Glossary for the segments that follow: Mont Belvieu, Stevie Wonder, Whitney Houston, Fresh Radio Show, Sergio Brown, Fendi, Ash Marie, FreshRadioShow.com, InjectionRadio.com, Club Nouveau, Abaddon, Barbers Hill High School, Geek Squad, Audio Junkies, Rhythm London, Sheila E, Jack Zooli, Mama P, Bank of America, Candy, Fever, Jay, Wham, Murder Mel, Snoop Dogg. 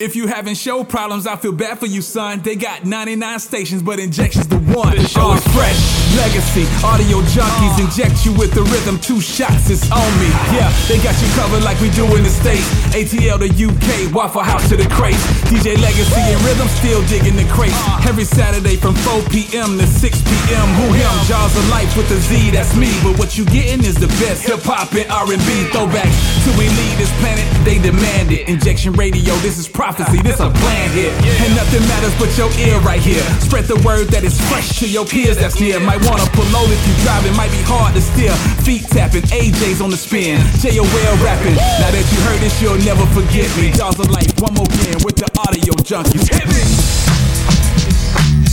If you having show problems, I feel bad for you, son. They got 99 stations, but Injection's the one. This show is Fresh Legacy, Audio Junkies. Inject you with the rhythm, 2 shots, it's on me. Yeah, they got you covered like we do in the States. ATL to UK, Waffle House to the crates. DJ Legacy and Rhythm still digging the crates. Every Saturday from 4 p.m. to 6 p.m. Who him? Jaws of Life with a Z, that's me. But what you getting is the best hip-hop and R&B throwbacks. Till we leave this planet, they demand it. Injection Radio, this is prophecy, this a plan here. And nothing matters but your ear right here. Spread the word that is fresh to your peers that's near. Might wanna pull over if you driving, might be hard to steer. Feet tapping, AJ's on the spin, J.O.L. rapping. Now that you heard this, you'll never forget me. Jaws of Life, one more again with the Audio Junkies. Hit me!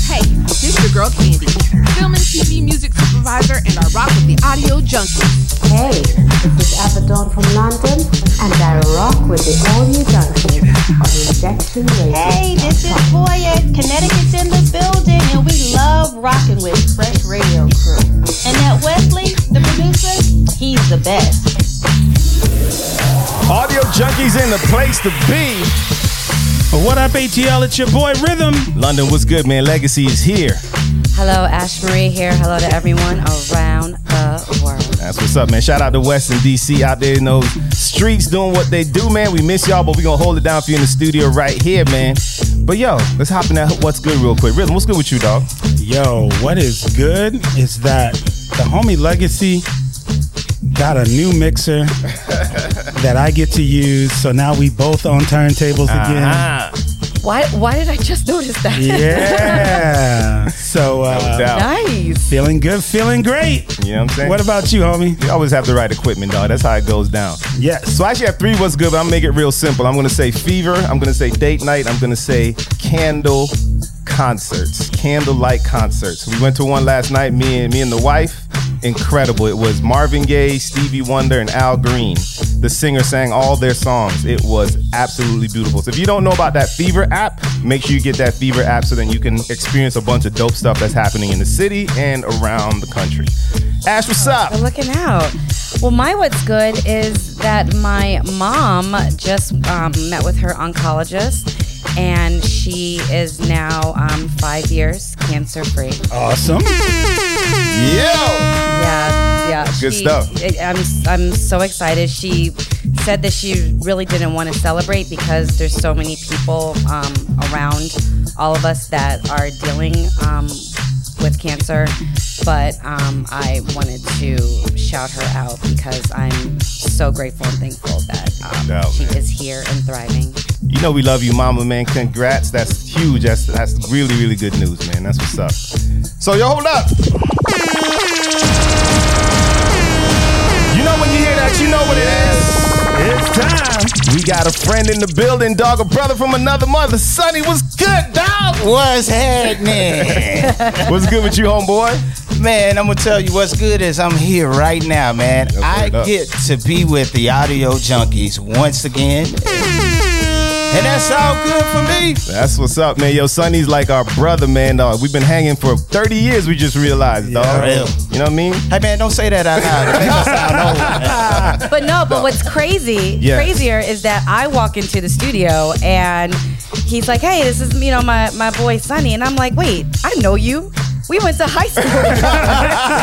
Hey, this your girl Candy, film and TV music supervisor and I rock with the Audio Junkies. Hey, this is Abaddon from London and I rock with the Audio Junkies on Injection Radio. Hey, this is Boyette. Connecticut's in the building and we love rocking with Fresh Radio Crew. And that Wesley, the producer, he's the best. Audio Junkies in the place to be. What up, ATL? It's your boy Rhythm. London, what's good, man? Legacy is here. Hello, Ash Marie here. Hello to everyone around the world. That's what's up, man. Shout out to West and DC out there in those streets doing what they do, man. We miss y'all, but we're going to hold it down for you in the studio right here, man. But, yo, let's hop in that what's good real quick. Rhythm, what's good with you, dog? Yo, what is good is that the homie Legacy got a new mixer that I get to use. So now we both on turntables again. Why did I just notice that? Yeah. So, nice. Feeling good, feeling great. You know what I'm saying? What about you, homie? You always have the right equipment, dog. That's how it goes down. Yes. So I actually have 3 what's good, but I'm going to make it real simple. I'm going to say Fever. I'm going to say Date Night. I'm going to say Candlelight concerts. We went to one last night, me and the wife. Incredible. It was Marvin Gaye, Stevie Wonder, and Al Green. The singer sang all their songs. It was absolutely beautiful. So if you don't know about that Fever app, make sure you get that Fever app so then you can experience a bunch of dope stuff that's happening in the city and around the country. Ash, what's up? We're looking out. Well, my what's good is that my mom just met with her oncologist. And she is now 5 years cancer-free. Awesome. Yeah. Good stuff. I'm so excited. She said that she really didn't want to celebrate because there's so many people around all of us that are dealing with cancer. But I wanted to shout her out because I'm so grateful and thankful that she is here and thriving. You know we love you, mama, man. Congrats. That's huge. That's really, really good news, man. That's what's up. So, yo, hold up. You know when you hear that, you know what it is. It's time. We got a friend in the building, dog. A brother from another mother. Sonny, what's good, dog? What's happening? What's good with you, homeboy? Man, I'm going to tell you what's good is I'm here right now, man. I get to be with the Audio Junkies once again. And that's all good for me. That's what's up, man. Yo, Sonny's like our brother, man. Dog. We've been hanging for 30 years, we just realized, dog. Real. You know what I mean? Hey, man, don't say that out loud. It makes us sound old. But what's crazier is that I walk into the studio and he's like, hey, this is, my boy Sonny. And I'm like, wait, I know you. We went to high school.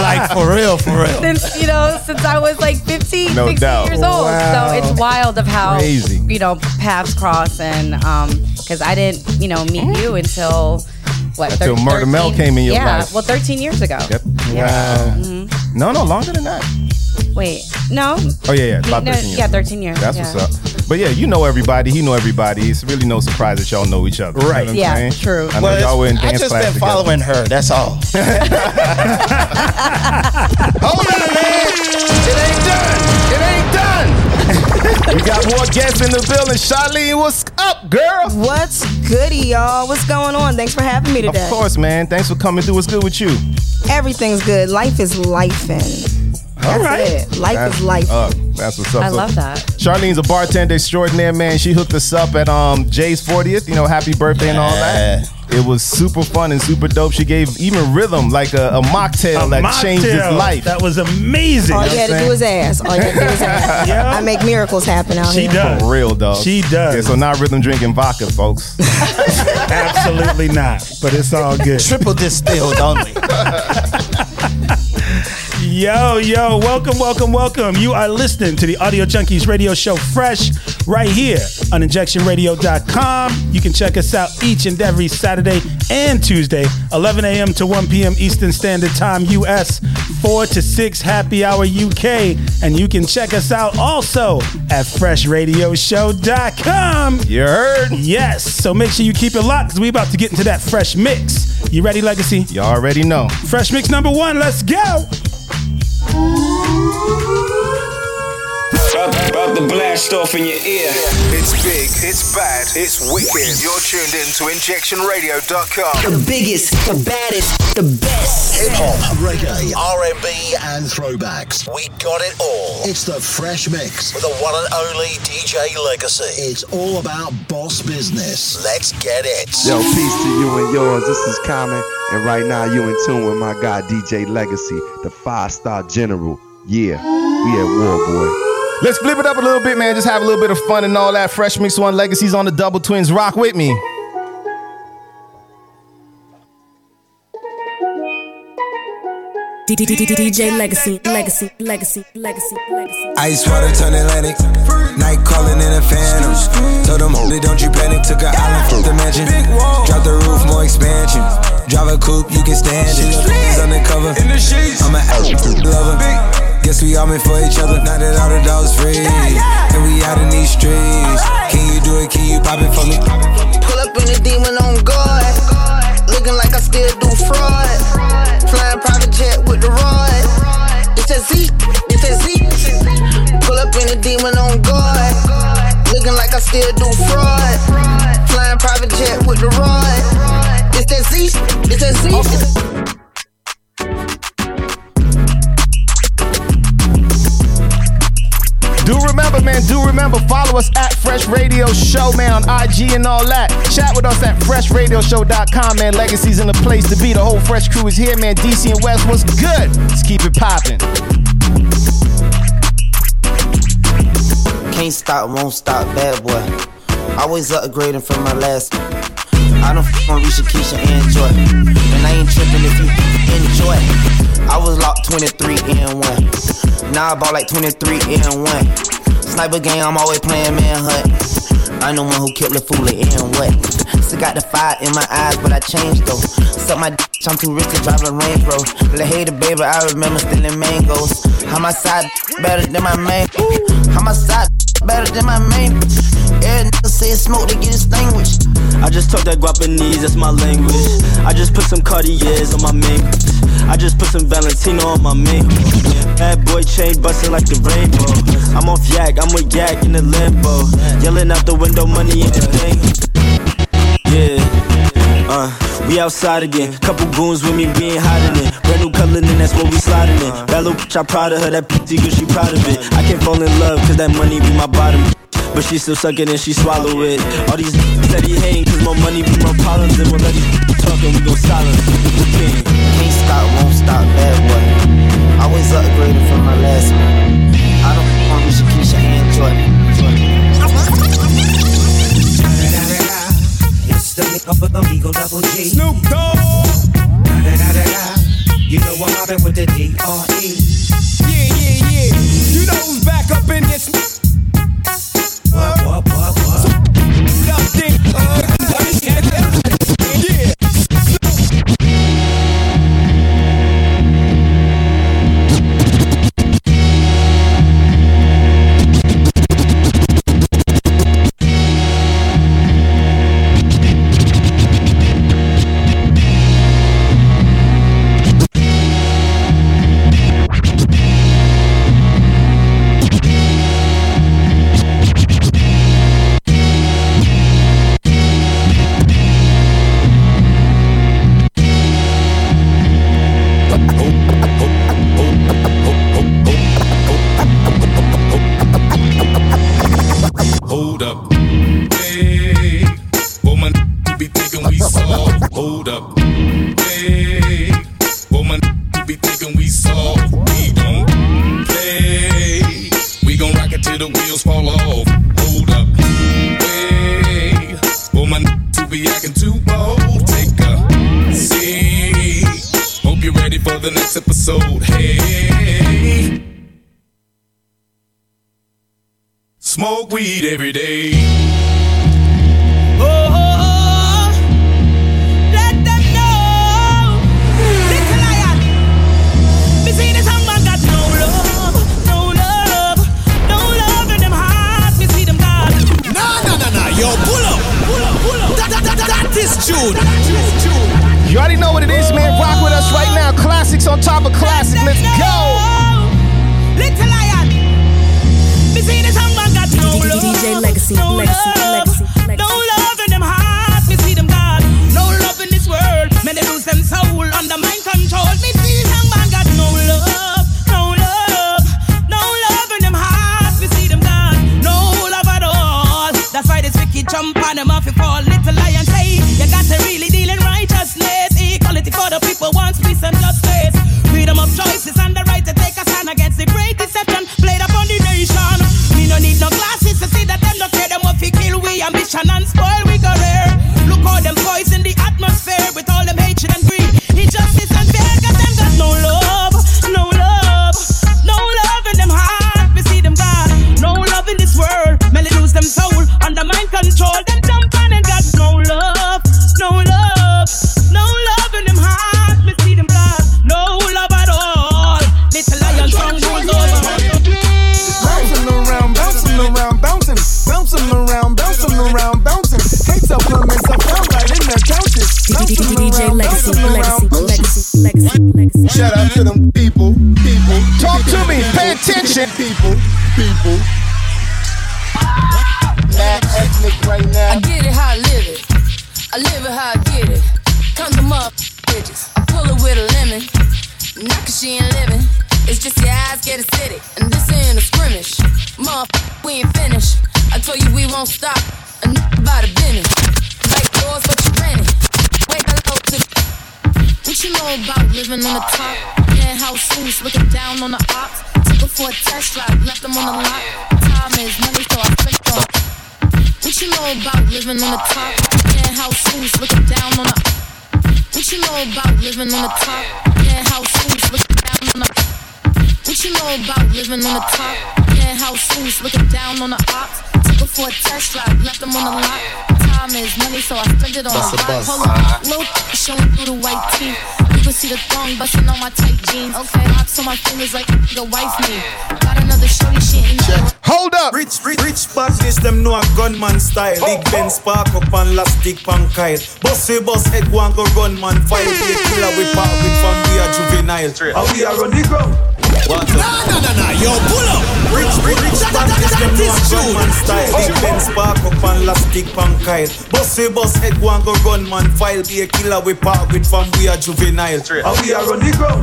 Like, for real. Since I was like 15, 16 years old. Wow. So it's wild of how, paths cross. And because I didn't, meet you until, until Murder Mel came in your life. Yeah, well, 13 years ago. Yep. Yeah. Wow. Mm-hmm. No, longer than that. Wait, no? Oh, yeah, about 13 years. Yeah, 13 years. That's what's up. But yeah, you know everybody. He know everybody. It's really no surprise that y'all know each other. Right. You know what I'm saying? True. I know y'all were in dance class together. I just been following her. That's all. Hold on, man. It ain't done. We got more guests in the building. Charlene, what's up, girl? What's goody, y'all? What's going on? Thanks for having me today. Of course, man. Thanks for coming through. What's good with you? Everything's good. Life is lifing. All right. Life is life. That's what's up. I love that. Charlene's a bartender extraordinaire, man. She hooked us up at Jay's 40th. Happy birthday and all that. It was super fun and super dope. She gave even Rhythm like a mocktail that changed his life. That was amazing. All you had to do was ask. All you had to do was ask. I make miracles happen out here. She does. For real, dog. She does. Yeah, so now Rhythm drinking vodka, folks. Absolutely not. But it's all good. Triple distilled only. Yo, welcome. You are listening to the Audio Junkies Radio Show Fresh right here on InjectionRadio.com. You can check us out each and every Saturday and Tuesday, 11 a.m. to 1 p.m. Eastern Standard Time, U.S., 4 to 6 Happy Hour, U.K. And you can check us out also at FreshRadioShow.com. You heard? Yes. So make sure you keep it locked because we're about to get into that Fresh Mix. You ready, Legacy? You already know. Fresh Mix number 1. Let's go. About the blast off in your ear. It's big, it's bad, it's wicked. You're tuned in to InjectionRadio.com. The biggest, the baddest, the best. Hip-hop, reggae, R&B, and throwbacks. We got it all. It's the Fresh Mix with the one and only DJ Legacy. It's all about boss business. Let's get it. Yo, peace to you and yours. This is Common. And right now, you in tune with my guy, DJ Legacy, the five-star general. Yeah, we at war, boy. Let's flip it up a little bit, man. Just have a little bit of fun and all that. Fresh Mix 1 Legacies on the Double Twins. Rock with me. DJ Legacy. Ice water turn Atlantic. Night calling in a phantom. Told them, holy, don't you panic. Took an island from the mansion. Drop the roof, more expansion. Drive a coupe, you can stand it. He's undercover. I'm an lover. Guess we all meant for each other. Now that all the dogs free, and we out in these streets. Can you do it? Can you pop it for me? Pull up in the demon on guard, looking like I still do fraud. Flying private jet with the rod. It's that Z, it's that Z. Pull up in the demon on guard, looking like I still do fraud. Flying private jet with the rod. It's that Z, it's that Z. Okay. Do remember, man, follow us at Fresh Radio Show, man, on IG and all that. Chat with us at FreshRadioShow.com, man. Legacy's in the place to be. The whole Fresh crew is here, man. DC and West, what's good? Let's keep it popping. Can't stop, won't stop, bad boy. Always upgrading from my last. I don't on Risha, Keisha, and Joy. And I ain't tripping if you enjoy. I was locked 23-1. Now I bought like 23-1. Sniper game, I'm always playing manhunt. I'm the one who killed LaFoola and what? Still got the fire in my eyes, but I changed though. Suck my d***, I'm too rich to drive a Range Rover. La Hater, baby, I remember stealing mangoes. How my side better than my main? How my side better than my main? Every nigga say it's smoke to get extinguished. I just talk that Guapanese, that's my language. I just put some Cartiers on my mink. I just put some Valentino on my mink. Bad boy chain bustin' like the rainbow. I'm off yak, I'm with yak in the Lambo. Yelling out the window, money in the thing. Yeah, we outside again. Couple goons with me, we ain't hiding it. Brand new colorin', that's what we sliding in. That little bitch, I proud of her, that pretty girl, she proud of it. I can't fall in love, cause that money be my bottom. But she still suck it and she swallow it. All these that he hang, cause my money be my problems. And we'll let these talking, we gon' silence. Can't stop, won't stop, bad boy. Always upgrading from my last one. I don't want you should keep your hand joining. It's the make up of Amigo Double G. Snoop Dogg. You know I'm hopping with the D.R.E. Yeah. You know who's back up in this. hold up. Hey, well, my be thinking we soft. We don't play. We gon' rock it till the wheels fall off. Hold up. Hey, well, my to be acting too bold. Take a seat. Hope you're ready for the next episode. Hey, smoke weed every day. You already know what it is, man. Rock with us right now. Classics on top of classics. Let's go. Little lion. Me see this hump, I got no love. DJ Legacy, no Legacy, Legacy, Legacy. No love in them hearts. Me see them God. No love in this world. Many lose them soul under mind control. Me see this hump, I got no love. Jump on them off, you fall, little lion say. You got to really deal in righteousness. Equality for the people wants peace and justice. Freedom of choice is and the right to take a stand against the great deception played upon the nation. We no need no glasses to see that them no care. Them what we kill, we ambition and spoil we career. Look how them poison the atmosphere with all them hatred and greed, injustice and fear. Cause them got no love, no love, no love in them heart. We see them God, no love in this world. Many lose them soul. Mind control, them jump on and got no love, no love, no love in them heart. Me see them blood, no love at all. Little lion song goes over. Bouncing around, bouncing around, bouncing, bouncing around, bouncing around, bouncing. Hate so women, so found right in their couches. DJ Legacy, Legacy, Legacy, Legacy, Legacy. Shout out to them people, people. Talk to me, pay attention, people, people. Right now. I get it how I live it. I live it how I get it. Come to motherfucking bitches. I pull it with a lemon. Not cause she ain't living. It's just your eyes get acidic. And this ain't a scrimmage. Motherfucker, we ain't finished. I told you we won't stop. Enough about a business. Like yours, but you rented. Wait, I go to what you know about living on the top? Man, house suits, looking down on the ops. Took them for a test drive, left them on the lot. Time is money, so I flicked off. What you know about living on the top? Penthouse suites, looking down on the. What you know about living on the top? Penthouse suites, looking down on the. What you know about living on the top? Penthouse suites, looking down on the ops. Took them for a test drive, left them on the lot. Time is money, so I spend it on a lot. Hold on, low showing through the white tee. You can see the thong busting on my tight jeans. Okay, locks on my fingers like the wife me. Got another shorty shit in there. Hold up! Rich package, them know a gunman style. Big Ben spark up and last dick pan kite. Boss we boss head one go gunman fight. We killer we park with from we are juvenile. How we are on the ground? Nah, yo, pull up! Rich package, them know a gunman style. Big Ben spark up and last dick pan kite. Boss we boss head one go gunman fight. Be a killer we park with from we are juvenile. How we are on the ground?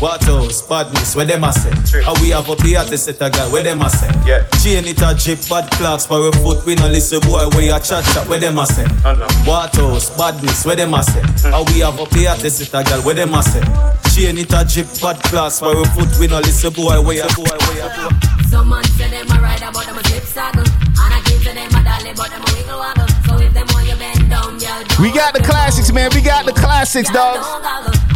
Waterhouse, badness, where them a say? How we have up the artist set a guy, where them a say? Yeah. Chain it a drip, bad clocks, for a foot, we no listen boy, where a chat, where them a say? Waterhouse, badness, where them a say? How we have up the artist set a guy, where them a say? Chain it a drip, bad clocks, for a foot, we no listen boy, where a boy. Some man say them a ride about them a drip saddle, and I give to them a dolly, but them a wiggle waggle. So if them want you bend down, y'all do. We got the classics, man, we got the classics, dogs.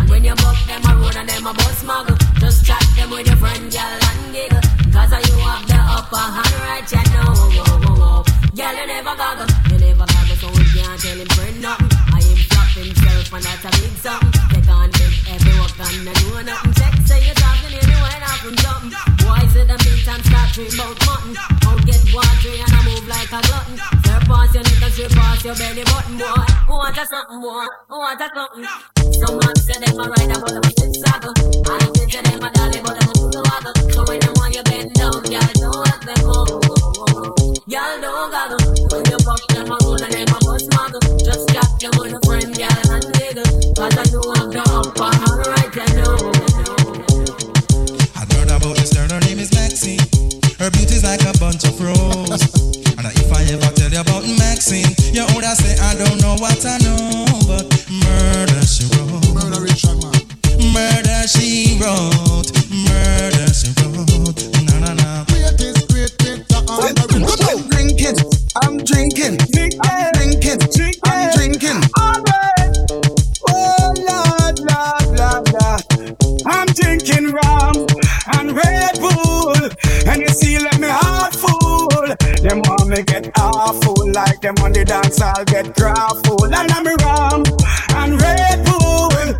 When you buck them a road and them a bus smuggle, just chat them with your friend, y'all and giggle. Cause you have the upper hand right, you know. Girl, you never goggle, so we can't tell him friend nothing. I him flop himself and that's a big something. They can't make every walk and they know nothing. Check, say you're talking anyway, not from something. Boy, sit the beat and start dream about mutton. Don't get watery and I move like a glutton. Surpass your neck and surpass your belly button, boy. Who wants a something? Some man say them a ride about them a saddle, and I say to them a dolly about them a wiggle waggle. So when them want you bend down, y'all don't let them go. Y'all don't goggle. When you fuck them a roll and them a bust muggle, just got them with a friend, y'all and nigga. 'Cause I do have the upper hand right, you know. I heard about this girl, her name is Maxine. Her beauty's like a bunch of rose. And if I ever tell you about Maxine, you woulda say I don't know what I know, but murder. and the dance all get crowdful. And I'm rum and Red Bull, and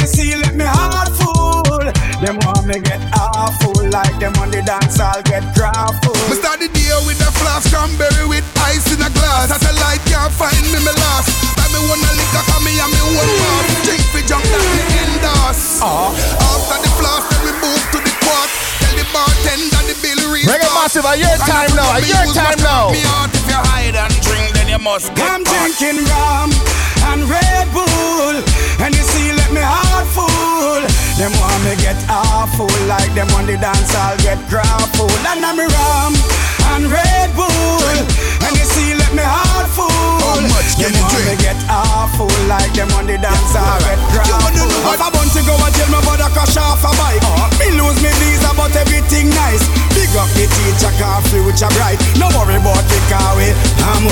you see let me heart full. Them want me get awful, like them on the dance all get crowdful. We start the day with a flask, cranberry with ice in a glass. That's a light can't find me, me last. Buy me one a liquor for me and me one pass. Drink for junk that me endorse. After the flask, then we move to the quart. Tell the bartender the bill reads. Reggae Massive, a year time now, a year time now. Me out if you hide and drink, then you must get I'm hot. Drinking rum and Red Bull, and you see let me heart full. Them want me get awful, like them on the dance I'll get grappled. And I'm rum and Red Bull, and you see let me heart full. Them want me get awful, like them on the dance I'll get grappled. You know if I want to go and jail, my brother crash off a bike. Me lose me visa, but everything nice. Big up the teacher, car future bright. No worry about the car way, I'm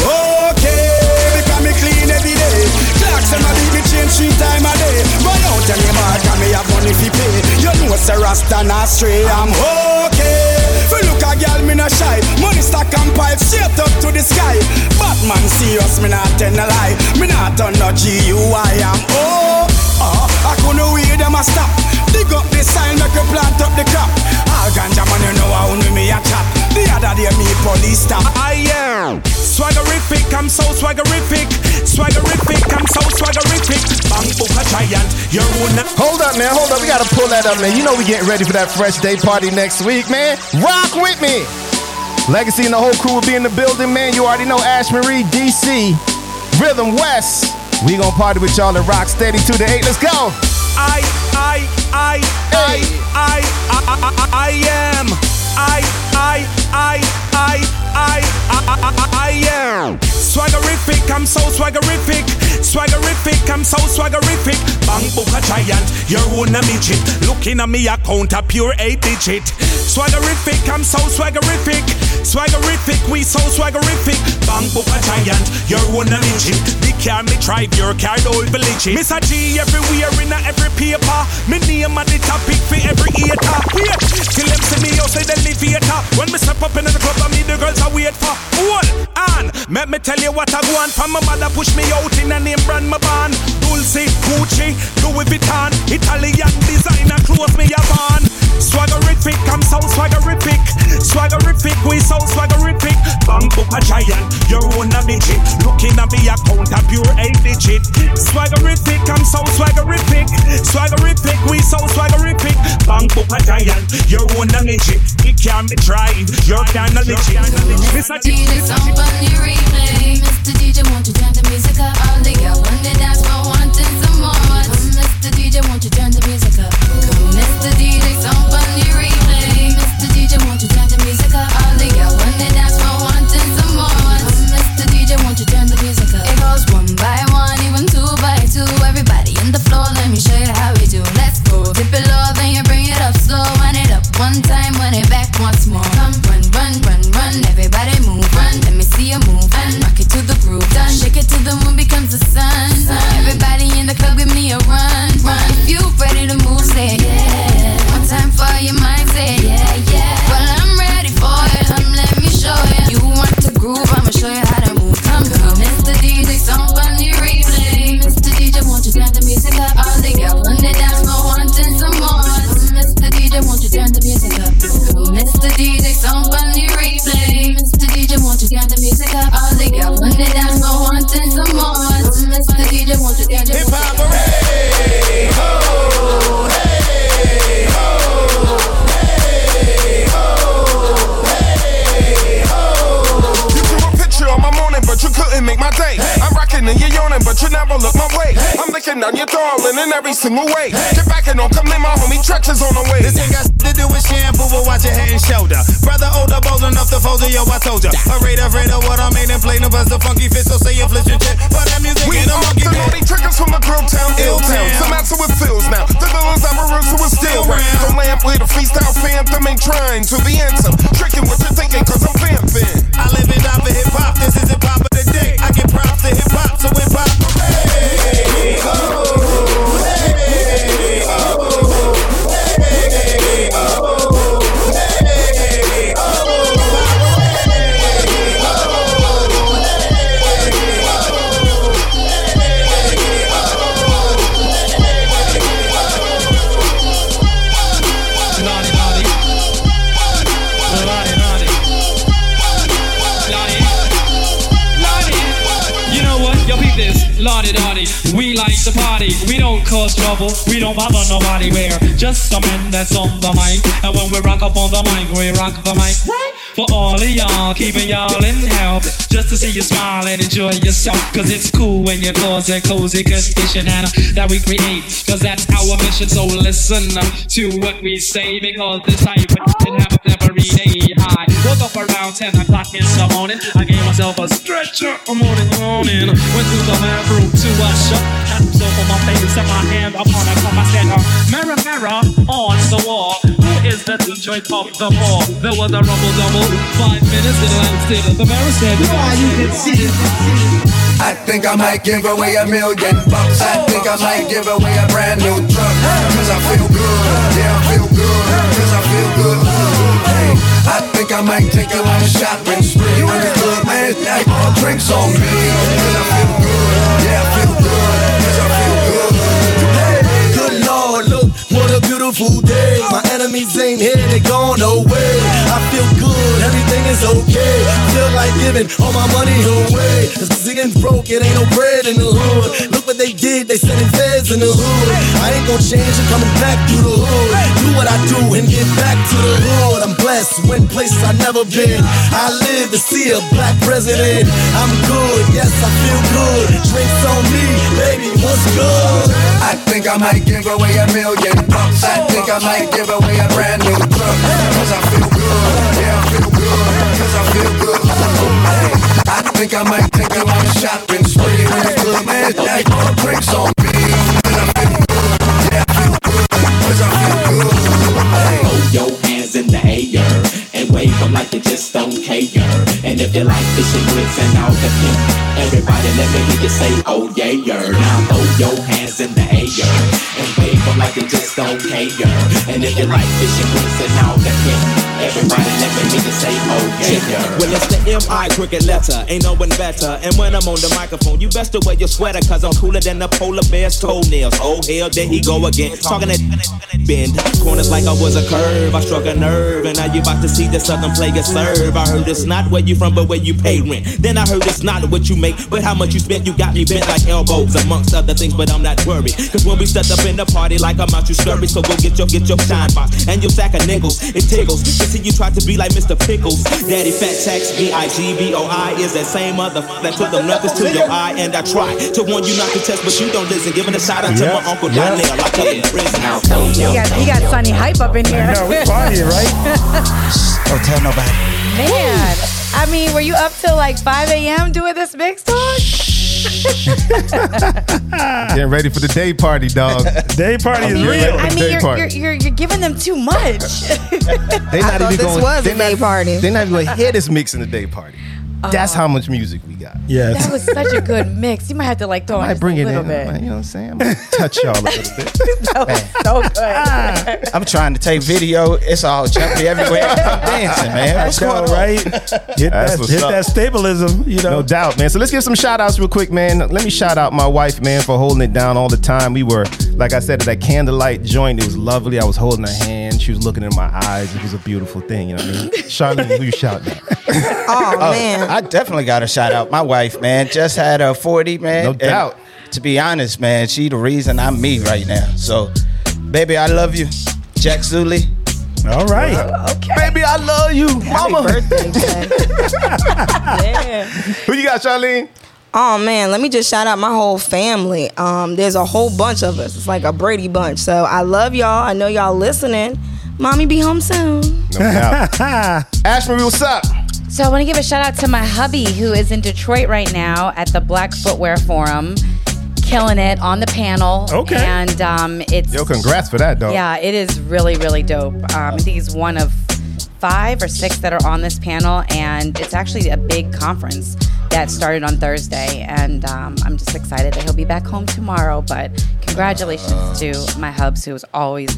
okay. Because me clean every day. Clocks and I leave me change 3 times a day. Run out and you mark and me have money fi pay. You know it's a Rasta not stray. I'm okay. If you look a girl me no shy. Money stack and pipe straight up to the sky. Batman see us me not tell a lie. Me not on no GUI. I'm I couldn't wait them a stop. Dig up the sign make you plant up the crop. All ganja man you know how only me a chat. The other day me police stop. I am swaggerific, I'm so swaggerific. Swaggerific, I'm so swaggerific. Bang book a giant, you're one. Hold up, man, hold up. We gotta pull that up, man. You know we getting ready for that Fresh Day party next week, man. Rock with me. Legacy and the whole crew will be in the building, man. You already know Ash Marie, DC, Rhythm West. We gonna party with y'all at Rock Steady 2 to 8. Let's go. I am swaggerific, I'm so swaggerific. Swaggerific, I'm so swaggerific. Bang book a giant, you're one a midget. Looking at me, I count a pure 8-digit. Swaggerific, I'm so swaggerific. Swaggerific, we so swaggerific. Bang book a giant, you're one a midget. The car me drive, your car old village. Miss a G everywhere in a every paper. Me name at the topic for every eater. Wait, till them see me outside the elevator. When me step up in the club, I meet the girls I wait for. Hold on, let me tell you what I want. From my mother push me out in a name brand my band. Dulce, Gucci, Louis Vuitton. Italian designer clothes me a band. Swaggerific, I'm so swaggerific. Swaggerific, we so swaggerific. Bang up a giant, you're one a midget. Looking at me, I count a pure 8-digit. Swaggerific, I'm so swaggerific. Swaggerific, we so swaggerific. Bang up a giant, you're one a midget. You can't be tried, you're down a midget. Mr. DJ, won't you turn the music up? All day I wanted, that's what I wanted some more. Come, Mr. DJ, won't you turn the music up? Come, Mr. DJ, some funny replay. Mr. DJ, won't you turn the music up? All day I wanted, that's what I wanted some more. Come, Mr. DJ, won't you turn the music up? It goes 1 by 1, even 2 by 2. Everybody in the floor, let me show you how we do. Let's go, dip it low, then you bring it up slow. Run it up 1 time, run it back once more. Come, run, run, run, run, everybody move, run. Let me see you move, run, rock it to the groove. Done. Shake it till the moon becomes the sun. Everybody in the club, give me a run, run. If you ready to move, say yeah. One time for your mind, say yeah, yeah. Well, I'm ready for it, come let me show you. You want to groove, I'ma show you how to move. Come, come, Mr. DJ, some funny replay. Mr. DJ, won't you turn the music up? All they got one day down, no wanting some more. Come, Mr. DJ, won't you turn the music up? Come, Mr. DJ, some funny replay. Mr. DJ, won't you turn the music up? All they got one day down, no wanting some more. Come, Mr. DJ, won't you turn the music up? Hey, ho, hey, ho. But you couldn't make my day. Hey. I'm rocking and you're yawning, but you never look my way. Hey. I'm licking down your darling in every single way. Hey. Get back and don't come in, my homie. Treacher's on the way. This ain't got to do with shampoo, but watch your head and shoulder. Brother, older, bold enough to fold it, yo, I told ya. A raider, what I made and playing the buzz, the funky fist, so say you flip your chip. But that music we in a monkey band. We all the naughty triggers from a grill town, ill town. Some answer with feels now. The villains I'm a real, so it's still round. Don't lay up with a freestyle phantom, ain't trying to be handsome. Tricking what you're thinking, cause I'm vamping. I live and die for hip hop, this is hip hop. The day. I get props to hip hop, so hip hop. Hey, oh, hey, oh, hey, oh, hey, oh, hey, oh, hey, oh. this, lardy darty. We like to party, we don't cause trouble, we don't bother nobody. We're just some men that's on the mic, and when we rock up on the mic, we rock the mic. What? For all of y'all, keeping y'all in health, just to see you smile and enjoy yourself. Cause it's cool when you cause a cozy condition and, that we create, cause that's our mission. So listen to what we say, because this type can happen every day. I woke up around 10 o'clock in the morning, I gave myself a stretcher, a morning. Went to the bathroom to a shop, had some soap on my face and my hand upon a cup. I said, mirror, mirror on the wall, who is the Detroit of the mall? There was a rumble double 5 minutes and I'm still the barrel said, why you can see it. I think I might give away $1 million bucks. I think I might give away a brand new truck. Cause I feel good, yeah, I feel good. Cause I feel good, hey, I think I might take a lot of shopping spree. I'm a good man, like all drinks on me. Cause I feel good, yeah, I feel good. Cause I feel good, hey, good Lord, look, what a beautiful day. My enemies ain't here, they gone away. I feel good, everything is okay. Feel like giving all my money away. Cause it's broke, it ain't no bread in the hood. Look what they did, they sending feds in the hood. I ain't gon' change, I'm coming back through the hood. Do what I do and get back to the hood. I'm blessed, went places I never been. I live to see a black president. I'm good, yes I feel good. Drinks on me, baby, what's good? I think I might give away $1 million bucks. I think I might give away a brand new truck. Cause I feel good. Yeah, I feel good, cause I feel good. I think I might take a lot of shopping spree. Good man, like all drinks on me. Cause I feel good, yeah, I feel good, cause I feel good. Hold your hands in the air and wave them like you just don't care. And if you like fishing grits and all the pink, everybody let me hear you say, oh yeah, yeah. Now throw your hands in the air and wave them like you just don't care. And if you like fishing grits and all the pink, everybody let me make the same old game. Well, it's the M.I. cricket letter, ain't no one better. And when I'm on the microphone, you best to wear your sweater, cause I'm cooler than the polar bear's toenails. Oh hell, there he go again, talking that bend corners like I was a curve. I struck a nerve, and now you about to see the southern player serve. I heard it's not where you from, but where you pay rent. Then I heard it's not what you make, but how much you spent. You got me bent like elbows, amongst other things, but I'm not worried. Cause when we set up in the party, like I'm out you scurry. So go get your shine box, and your sack of nickels, it tickles. You tried to be like Mr. Pickles. Daddy Fat Tax, B-I-G-B-O-I is that same motherfucker that put them knuckles to your eye. And I try to warn you not to test, but you don't listen. Giving a shout out to my uncle Donnell, I locked up in prison. He got Sonny hype up in here. No, we're partying, right? Don't tell nobody. Man, I mean, were you up till like 5 a.m. doing this mix talk? Getting ready for the day party, dog. Day party is real. I mean, you're giving them too much. I thought this was a day party. They're not even gonna hear this mix in the day party. That's how much music we got. Yeah, that was such a good mix. You might have to like throw on bring it in a little bit. You know what I'm saying? I'm gonna touch y'all a little bit. That was so good. I'm trying to take video. It's all jumpy everywhere. I'm dancing, man. What's going on, right? Hit that stabilism, you know. No doubt, man. So let's give some shout outs real quick, man. Let me shout out my wife, man, for holding it down all the time. We were, like I said, at that Candlelight joint. It was lovely. I was holding her hand. She was looking in my eyes. It was a beautiful thing. You know what I mean? Charlene, who you shouting at? Oh, man. I definitely got a shout out. My wife, man, just had her 40, man. No doubt. And to be honest, man, she the reason I'm me right now. So, baby, I love you. Jack Zooli. All right. Wow, okay. Baby, I love you. Happy mama. Birthday, Jack. Yeah. Who you got, Charlene? Oh, man, let me just shout out my whole family. There's a whole bunch of us. It's like a Brady bunch. So, I love y'all. I know y'all listening. Mommy be home soon. No doubt. Ash Marie, what's up? So I want to give a shout out to my hubby who is in Detroit right now at the Black Footwear Forum, killing it on the panel. Okay. And it's... Yo, congrats for that, dog. Yeah, it is really, really dope. I think he's one of 5 or 6 that are on this panel, and it's actually a big conference that started on Thursday, and I'm just excited that he'll be back home tomorrow, but congratulations to my hubs who is always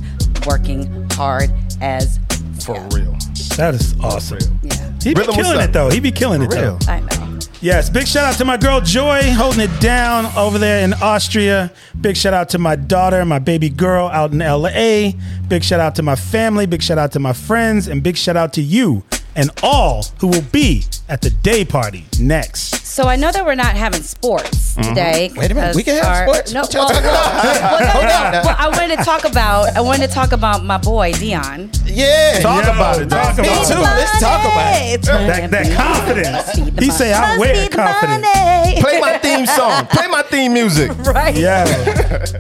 working hard as for real. That is awesome. Yeah. He be killing it, though. He be killing it, though. I know. Yes. Big shout out to my girl, Joy, holding it down over there in Austria. Big shout out to my daughter, my baby girl out in L.A. Big shout out to my family. Big shout out to my friends. And big shout out to you, and all who will be at the day party next. So I know that we're not having sports today. Wait a minute, we can have sports? No, I wanted to talk about my boy, Deion. Yeah. Talk about it. Me too. Let's talk about it. That confidence. He say, I wear confidence. Play my theme song. Play my theme music. Right. Yeah.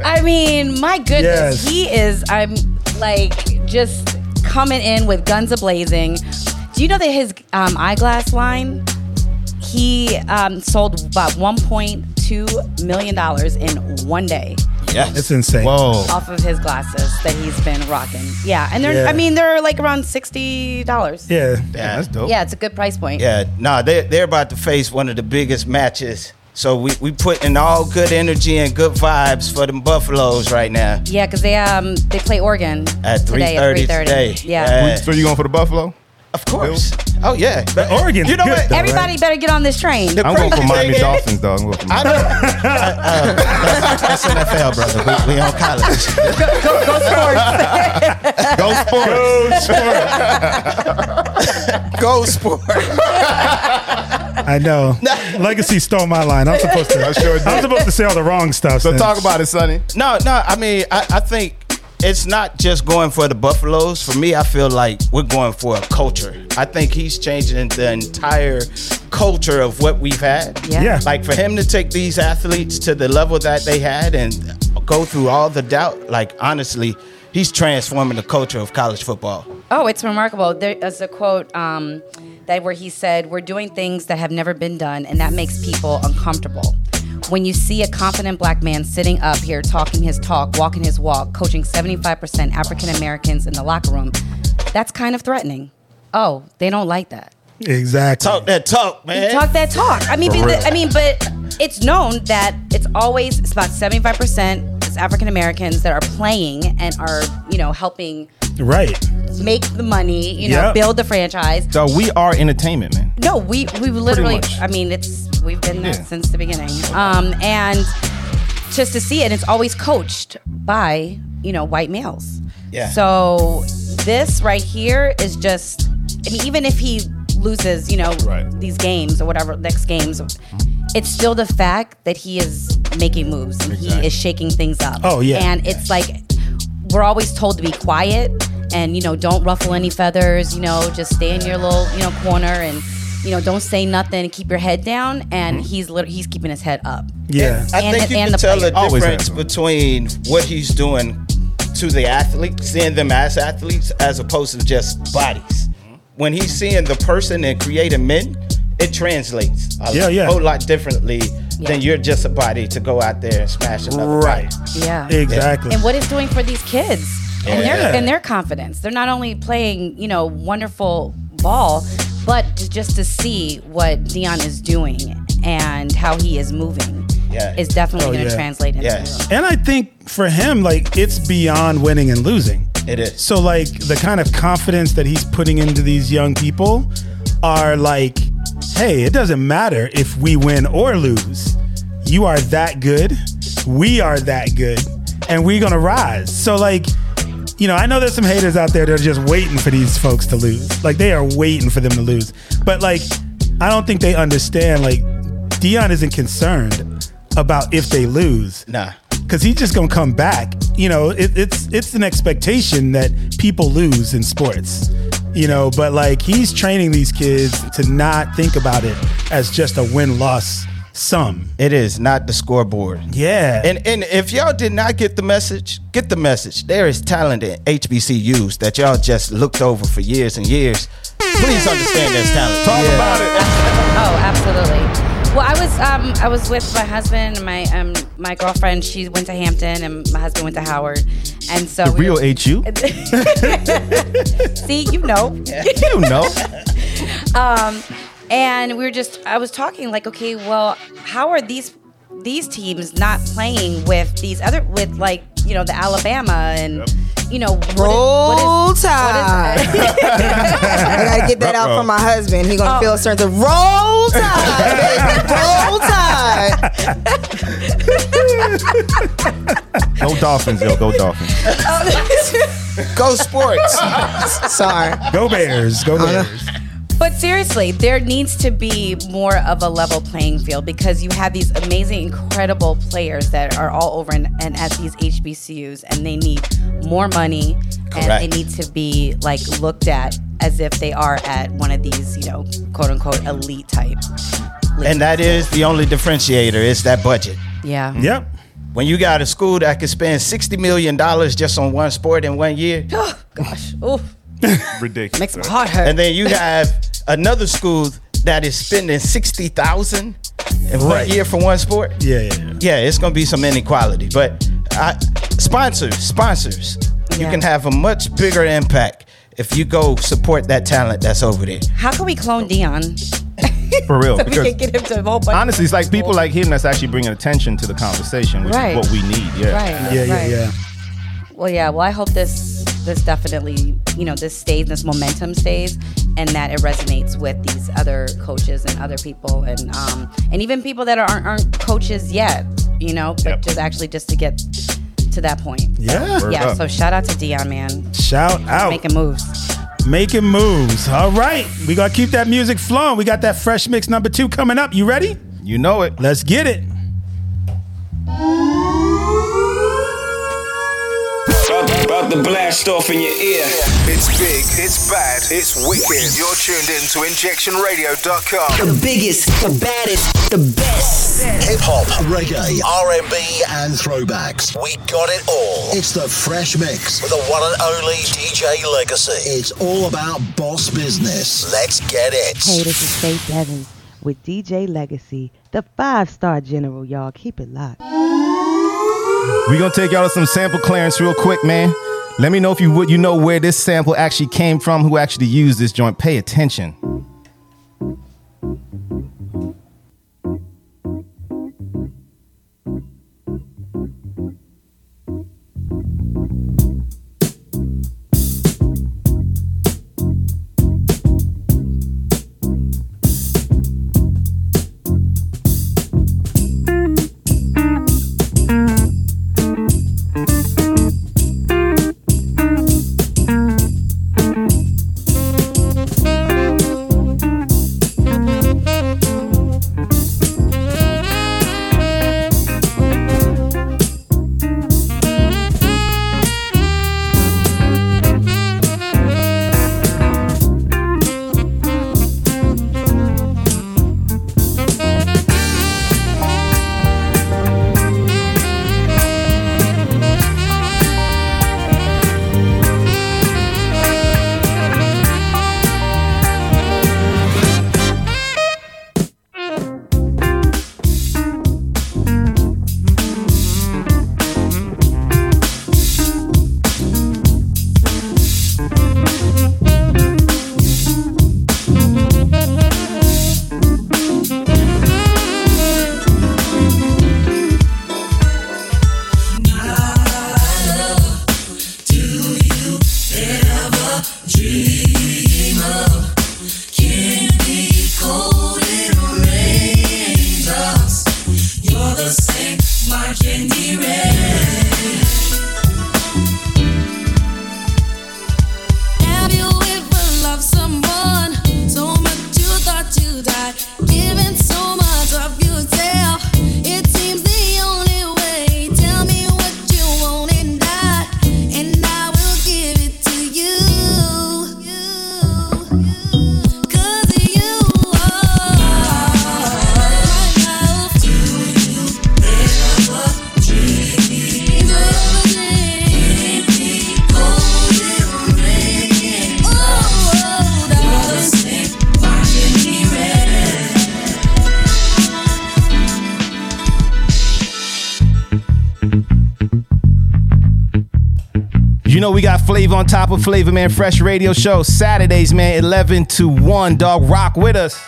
I mean, my goodness, he is, I'm like, just coming in with guns a-blazing. Do you know that his eyeglass line, he sold about $1.2 million in one day? Yeah, it's insane. Whoa. Off of his glasses that he's been rocking. Yeah, and they're, I mean, they're like around $60. Yeah, that's dope. Yeah, it's a good price point. Yeah, nah, they're about to face one of the biggest matches. So we put in all good energy and good vibes for them Buffaloes right now. Yeah, because they play Oregon at 3:30 today. Yeah. So you going for the Buffalo? Of course. Oh, yeah. But Oregon. You know what? Everybody better get on this train. I'm going for Miami Dolphins, dog. I'm going for Miami Dolphins. That's NFL, brother. We on college. Go sports. Go sports. Go sports. I know. Legacy stole my line. I'm supposed to say all the wrong stuff. So talk about it, Sonny. No. I mean, I think it's not just going for the Buffaloes. For me, I feel like we're going for a culture. I think he's changing the entire culture of what we've had. Yeah. Like, for him to take these athletes to the level that they had and go through all the doubt, like, honestly, he's transforming the culture of college football. Oh, it's remarkable. There's a quote where he said, "We're doing things that have never been done, and that makes people uncomfortable. When you see a confident black man sitting up here talking his talk, walking his walk, coaching 75% African Americans in the locker room, that's kind of threatening. Oh, they don't like that." Exactly. Talk that talk, man. Talk that talk. I mean, but it's known that it's about 75% is African Americans that are playing and are, helping. Right. Make the money, build the franchise. So we are entertainment, man. No, we literally, I mean, we've been there since the beginning. And just to see it, it's always coached by, white males. Yeah. So this right here is just, I mean, even if he loses, these games or whatever, next games, it's still the fact that he is making moves and he is shaking things up. Oh, yeah. And it's like, we're always told to be quiet and, don't ruffle any feathers, just stay in your little, corner and, don't say nothing and keep your head down. And he's keeping his head up. Yeah. I think you can tell the difference between what he's doing to the athletes, seeing them as athletes, as opposed to just bodies. When he's seeing the person and creating men, it translates a whole lot differently than you're just a body to go out there and smash another body. Yeah. Exactly. And what it's doing for these kids and their confidence. They're not only playing, wonderful ball, but just to see what Deion is doing and how he is moving is definitely going to translate into him. And I think for him, like, it's beyond winning and losing. It is. So, like, the kind of confidence that he's putting into these young people are like, hey, it doesn't matter if we win or lose. You are that good. We are that good. And we're going to rise. So, like, I know there's some haters out there that are just waiting for these folks to lose. Like, they are waiting for them to lose. But, like, I don't think they understand, like, Deion isn't concerned about if they lose. Nah. Because he's just going to come back. It's an expectation that people lose in sports. But like he's training these kids to not think about it as just a win-loss sum. It is not the scoreboard. Yeah. And if y'all did not get the message, get the message. There is talent at HBCUs that y'all just looked over for years and years. Please understand there's talent. Talk about it. Oh, absolutely. Well, I was with my husband and my girlfriend. She went to Hampton and my husband went to Howard, and so See, and we were just. I was talking like, okay, well, how are these teams not playing with these other the Alabama and. Yep. Roll Tide. I gotta get that out from my husband. He gonna feel a certain roll tide. Roll tide. Go Dolphins, yo. Go Dolphins. Go sports. Sorry. Go Bears. Go Bears. But seriously, there needs to be more of a level playing field, because you have these amazing, incredible players that are all over and at these HBCUs, and they need more money. Correct. And they need to be like looked at as if they are at one of these, you know, quote unquote elite type. And that is the only differentiator, is that budget. Yeah. Yep. When you got a school that could spend $60 million just on one sport in 1 year. Oh, gosh. Ooh. Ridiculous. Makes my heart hurt. And then you have another school that is spending $60,000 in 1 year for one sport. Yeah, it's going to be some inequality. But sponsors, you can have a much bigger impact if you go support that talent that's over there. How can we clone Deion? For real. So because we can get him to a whole bunch. Honestly, it's like people like him that's actually bringing attention to the conversation, which is what we need. Yeah. Well, I hope this definitely, you know, this stays, this momentum stays, and that it resonates with these other coaches and other people, and even people that aren't coaches yet, you know, but just to get to that point. Yeah. Yeah. So shout out to Deion, man. Shout out. Making moves. Making moves. All right. We got to keep that music flowing. We got that Fresh Mix number 2 coming up. You ready? You know it. Let's get it. About the blast off in your ear. It's big, it's bad, it's wicked. You're tuned in to InjectionRadio.com. The biggest, the baddest, the best. Hip-hop, reggae, R&B, and throwbacks. We got it all. It's the Fresh Mix with the one and only DJ Legacy. It's all about boss business. Let's get it. Hey, this is Faith Evans with DJ Legacy, the 5-star general, y'all. Keep it locked. We're going to take y'all to some sample clearance real quick, man. Let me know if you would, you know, where this sample actually came from, who actually used this joint. Pay attention. You know we got Flavor on top of Flavor, man. Fresh Radio Show, Saturdays, man, 11 to 1, dog. Rock with us.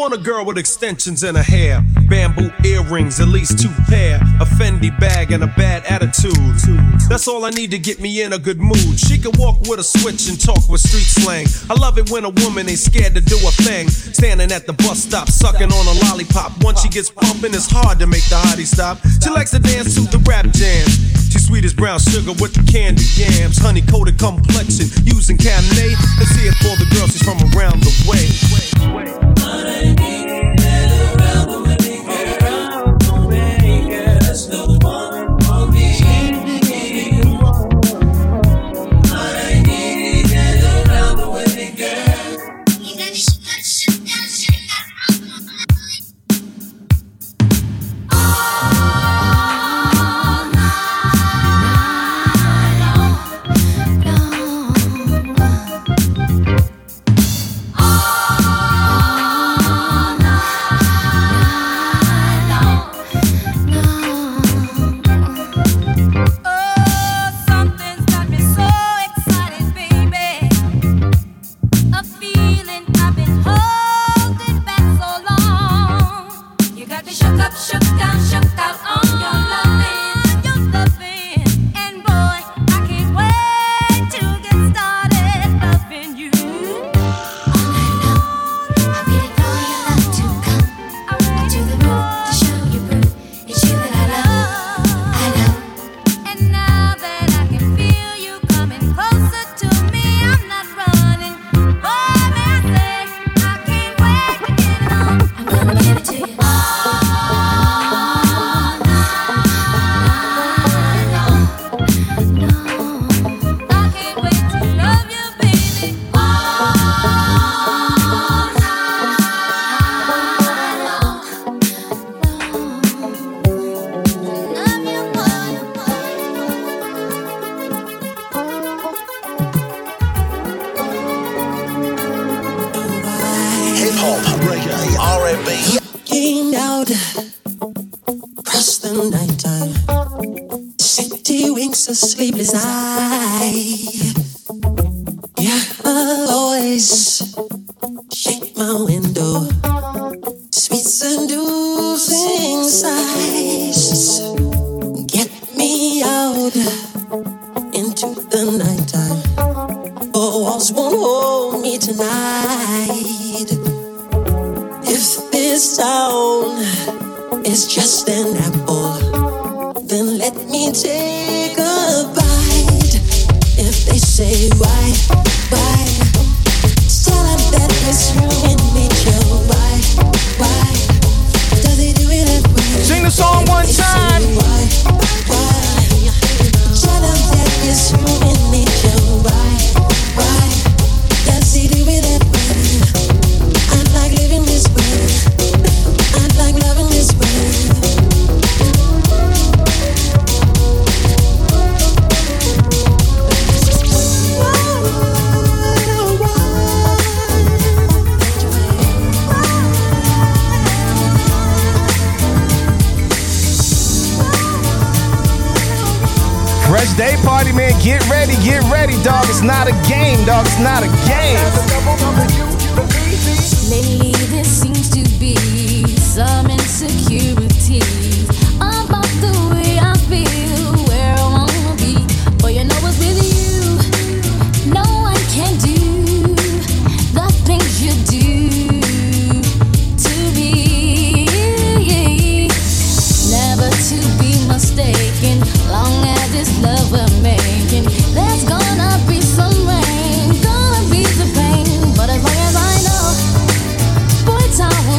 want a girl with extensions in her hair, bamboo earrings, at least two pair, a Fendi bag and a bad attitude. That's all I need to get me in a good mood. She can walk with a switch and talk with street slang. I love it when a woman ain't scared to do a thing. Standing at the bus stop, sucking on a lollipop. Once she gets pumping, it's hard to make the hottie stop. She likes to dance to the rap jam. She's sweet as brown sugar with the candy yams, honey-coated complexion, using Cabernet. Let's hear it for the girl, she's from around the way.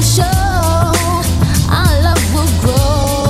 Show our love will grow.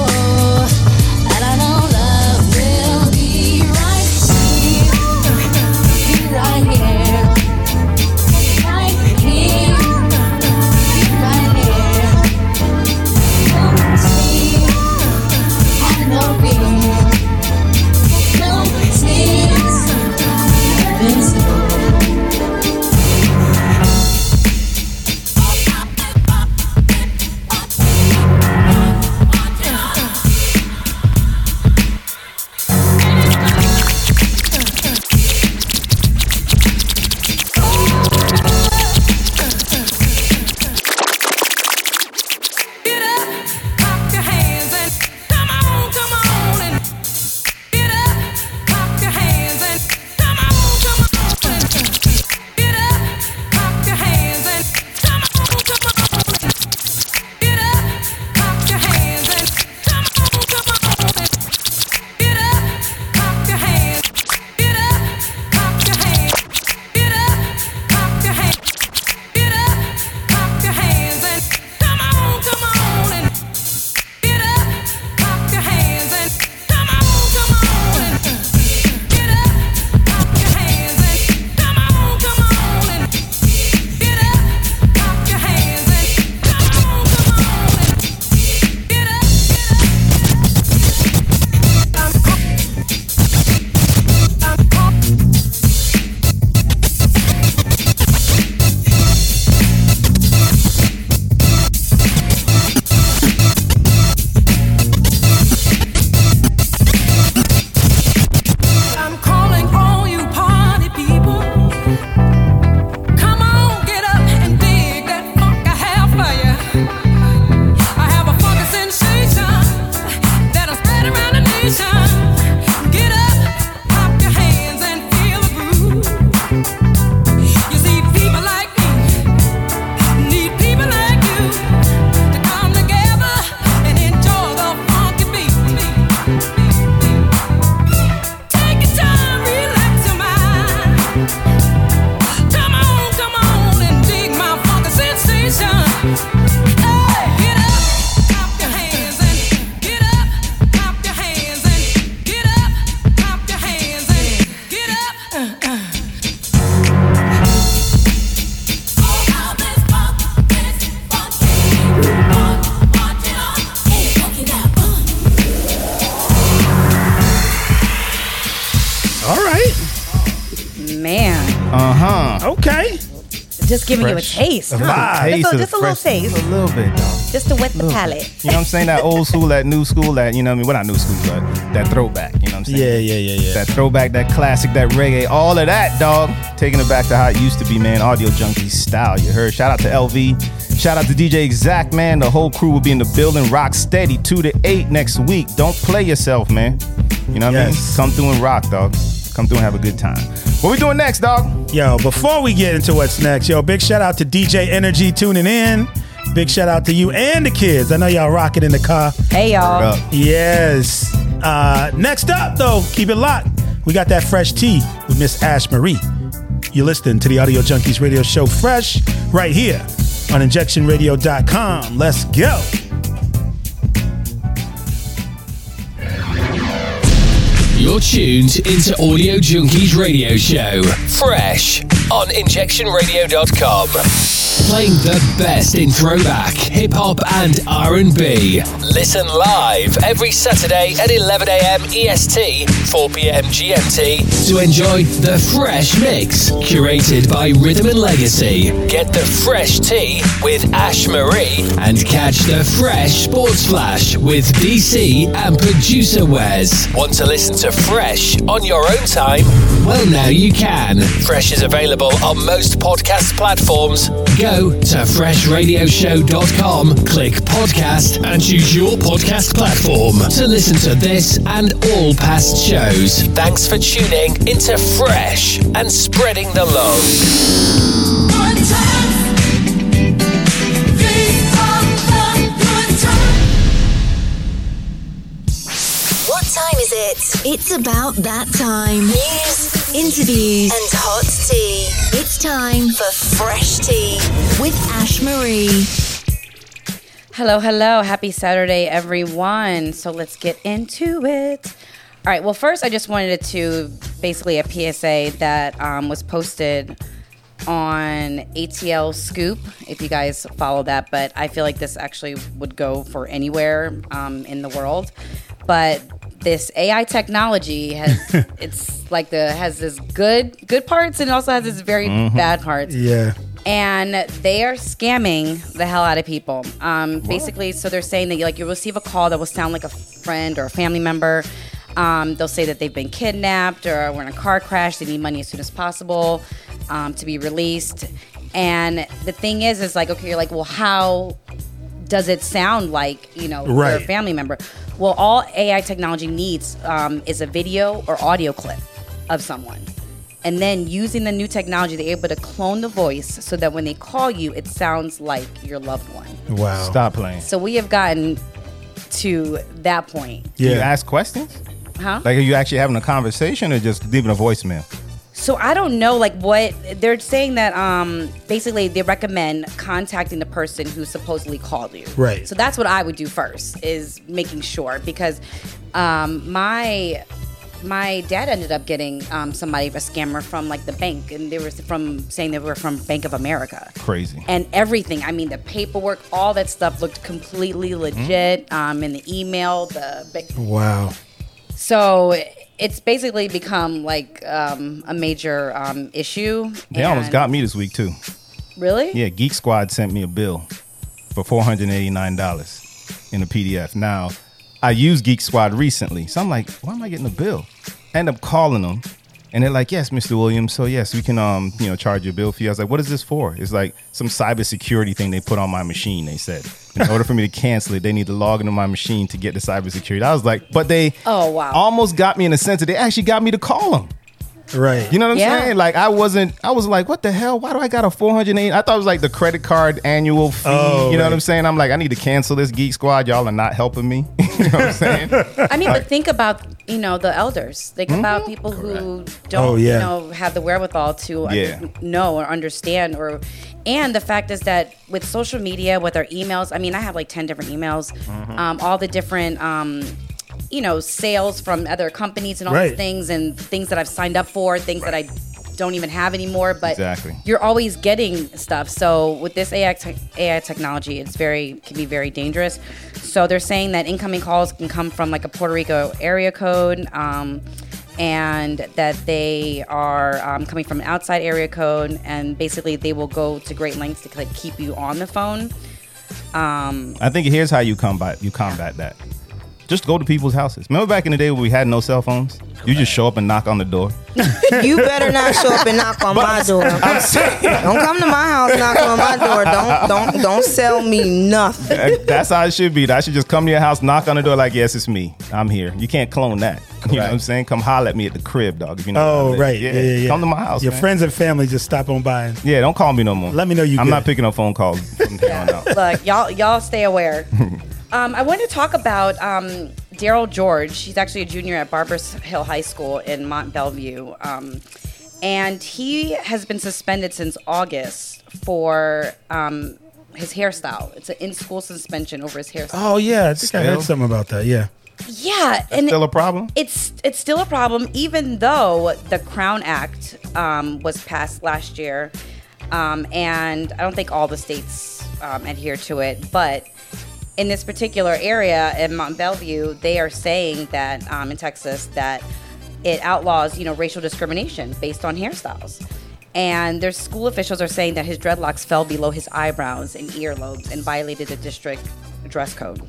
Uh-huh. Okay. Just giving Fresh. You a taste. Huh? Just a little taste. A little bit, though. Just to wet the palate. You know what I'm saying? That old school, that new school, that, you know what I mean? Well, not new school, but that throwback. You know what I'm saying? Yeah. That throwback, that classic, that reggae, all of that, dog. Taking it back to how it used to be, man. Audio Junkies style, you heard? Shout out to LV. Shout out to DJ Exact, man. The whole crew will be in the building. Rock steady, 2 to 8 next week. Don't play yourself, man. You know what I mean? Come through and rock, dog. Come through and have a good time. What we doing next, dog? Yo, before we get into what's next, yo, big shout out to DJ Energy tuning in. Big shout out to you and the kids. I know y'all rocking in the car. Hey, y'all. Yes. Next up, though, keep it locked. We got that fresh tea with Miss Ash Marie. You're listening to the Audio Junkies Radio Show Fresh right here on InjectionRadio.com. Let's go. You're tuned into Audio Junkies Radio Show, fresh on InjectionRadio.com. Playing the best in throwback, hip-hop and R&B. Listen live every Saturday at 11 a.m. EST, 4 p.m. GMT to enjoy the fresh mix curated by Rhythm and Legacy. Get the fresh tea with Ash Marie and catch the fresh sports flash with DC and producer Wes. Want to listen to Fresh on your own time? Well, now you can. Fresh is available on most podcast platforms. Go to FreshRadioShow.com, click podcast and choose your podcast platform to listen to this and all past shows. Thanks for tuning into Fresh and spreading the love. One time. It's about that time. News, interviews, and hot tea. It's time for Fresh Tea with Ash Marie. Hello. Happy Saturday, everyone. So let's get into it. All right. Well, first, I just wanted to basically a PSA that was posted on ATL Scoop, if you guys follow that. But I feel like this actually would go for anywhere in the world. But this AI technology has this good parts and it also has its very bad parts. Yeah. And they are scamming the hell out of people. Basically, so they're saying that you'll receive a call that will sound like a friend or a family member. They'll say that they've been kidnapped or were in a car crash. They need money as soon as possible to be released. And the thing is okay, you're like, well, how does it sound like, right, your family member? Well, all AI technology needs is a video or audio clip of someone. And then using the new technology, they're able to clone the voice so that when they call you, it sounds like your loved one. Wow. Stop playing. So we have gotten to that point. Yeah. You ask questions? Huh? Are you actually having a conversation or just leaving a voicemail? So I don't know, what they're saying that basically they recommend contacting the person who supposedly called you. Right. So that's what I would do first, is making sure, because my dad ended up getting somebody, a scammer from the bank, and they were saying they were from Bank of America. Crazy. And everything, the paperwork, all that stuff looked completely legit. In the email, wow. So it's basically become a major issue. They almost got me this week too. Really? Yeah, Geek Squad sent me a bill for $489 in a PDF. Now, I used Geek Squad recently, so I'm like, why am I getting a bill? I end up calling them, and they're like, yes, Mr. Williams, so yes, we can charge your bill for you. I was like, what is this for? It's like some cybersecurity thing they put on my machine, they said. In order for me to cancel it, they need to log into my machine to get the cybersecurity. I was like, but they almost got me in a sense that they actually got me to call them. Right. You know what I'm saying? I was like, what the hell? Why do I got a $408? I thought it was the credit card annual fee. Oh, you know what I'm saying? I'm like, I need to cancel this Geek Squad. Y'all are not helping me. You know what I'm saying? But think about, the elders. Think about people who don't, have the wherewithal to know or understand. And the fact is that with social media, with our emails, I have 10 different emails, all the different sales from other companies and all these things and things that I've signed up for, things that I don't even have anymore. But you're always getting stuff. So with this AI technology, it's can be very dangerous. So they're saying that incoming calls can come from a Puerto Rico area code. and that they are coming from an outside area code, and basically they will go to great lengths to like keep you on the phone. I think here's how you combat that. Just go to people's houses. Remember back in the day when we had no cell phones? You just show up and knock on the door. You better not show up and knock on my door. Don't come to my house knocking on my door. Don't sell me nothing. That's how it should be. I should just come to your house, knock on the door like, yes, it's me. I'm here. You can't clone that. You know what I'm saying? Come holler at me at the crib, dog. If you know Yeah. Come to my house. Your friends and family just stop on by. And yeah, don't call me no more. Let me know you I'm good. Not picking up phone calls from here on out. Look, y'all stay aware. I want to talk about Daryl George. He's actually a junior at Barbers Hill High School in Mont Belvieu. And he has been suspended since August for his hairstyle. It's an in-school suspension over his hairstyle. Oh, yeah. I think I heard something about that, yeah. Yeah. That's still a problem? It's still a problem, even though the Crown Act was passed last year. And I don't think all the states adhere to it, but... in this particular area in Mont Belvieu, they are saying that in Texas that it outlaws, racial discrimination based on hairstyles. And their school officials are saying that his dreadlocks fell below his eyebrows and earlobes and violated the district dress code.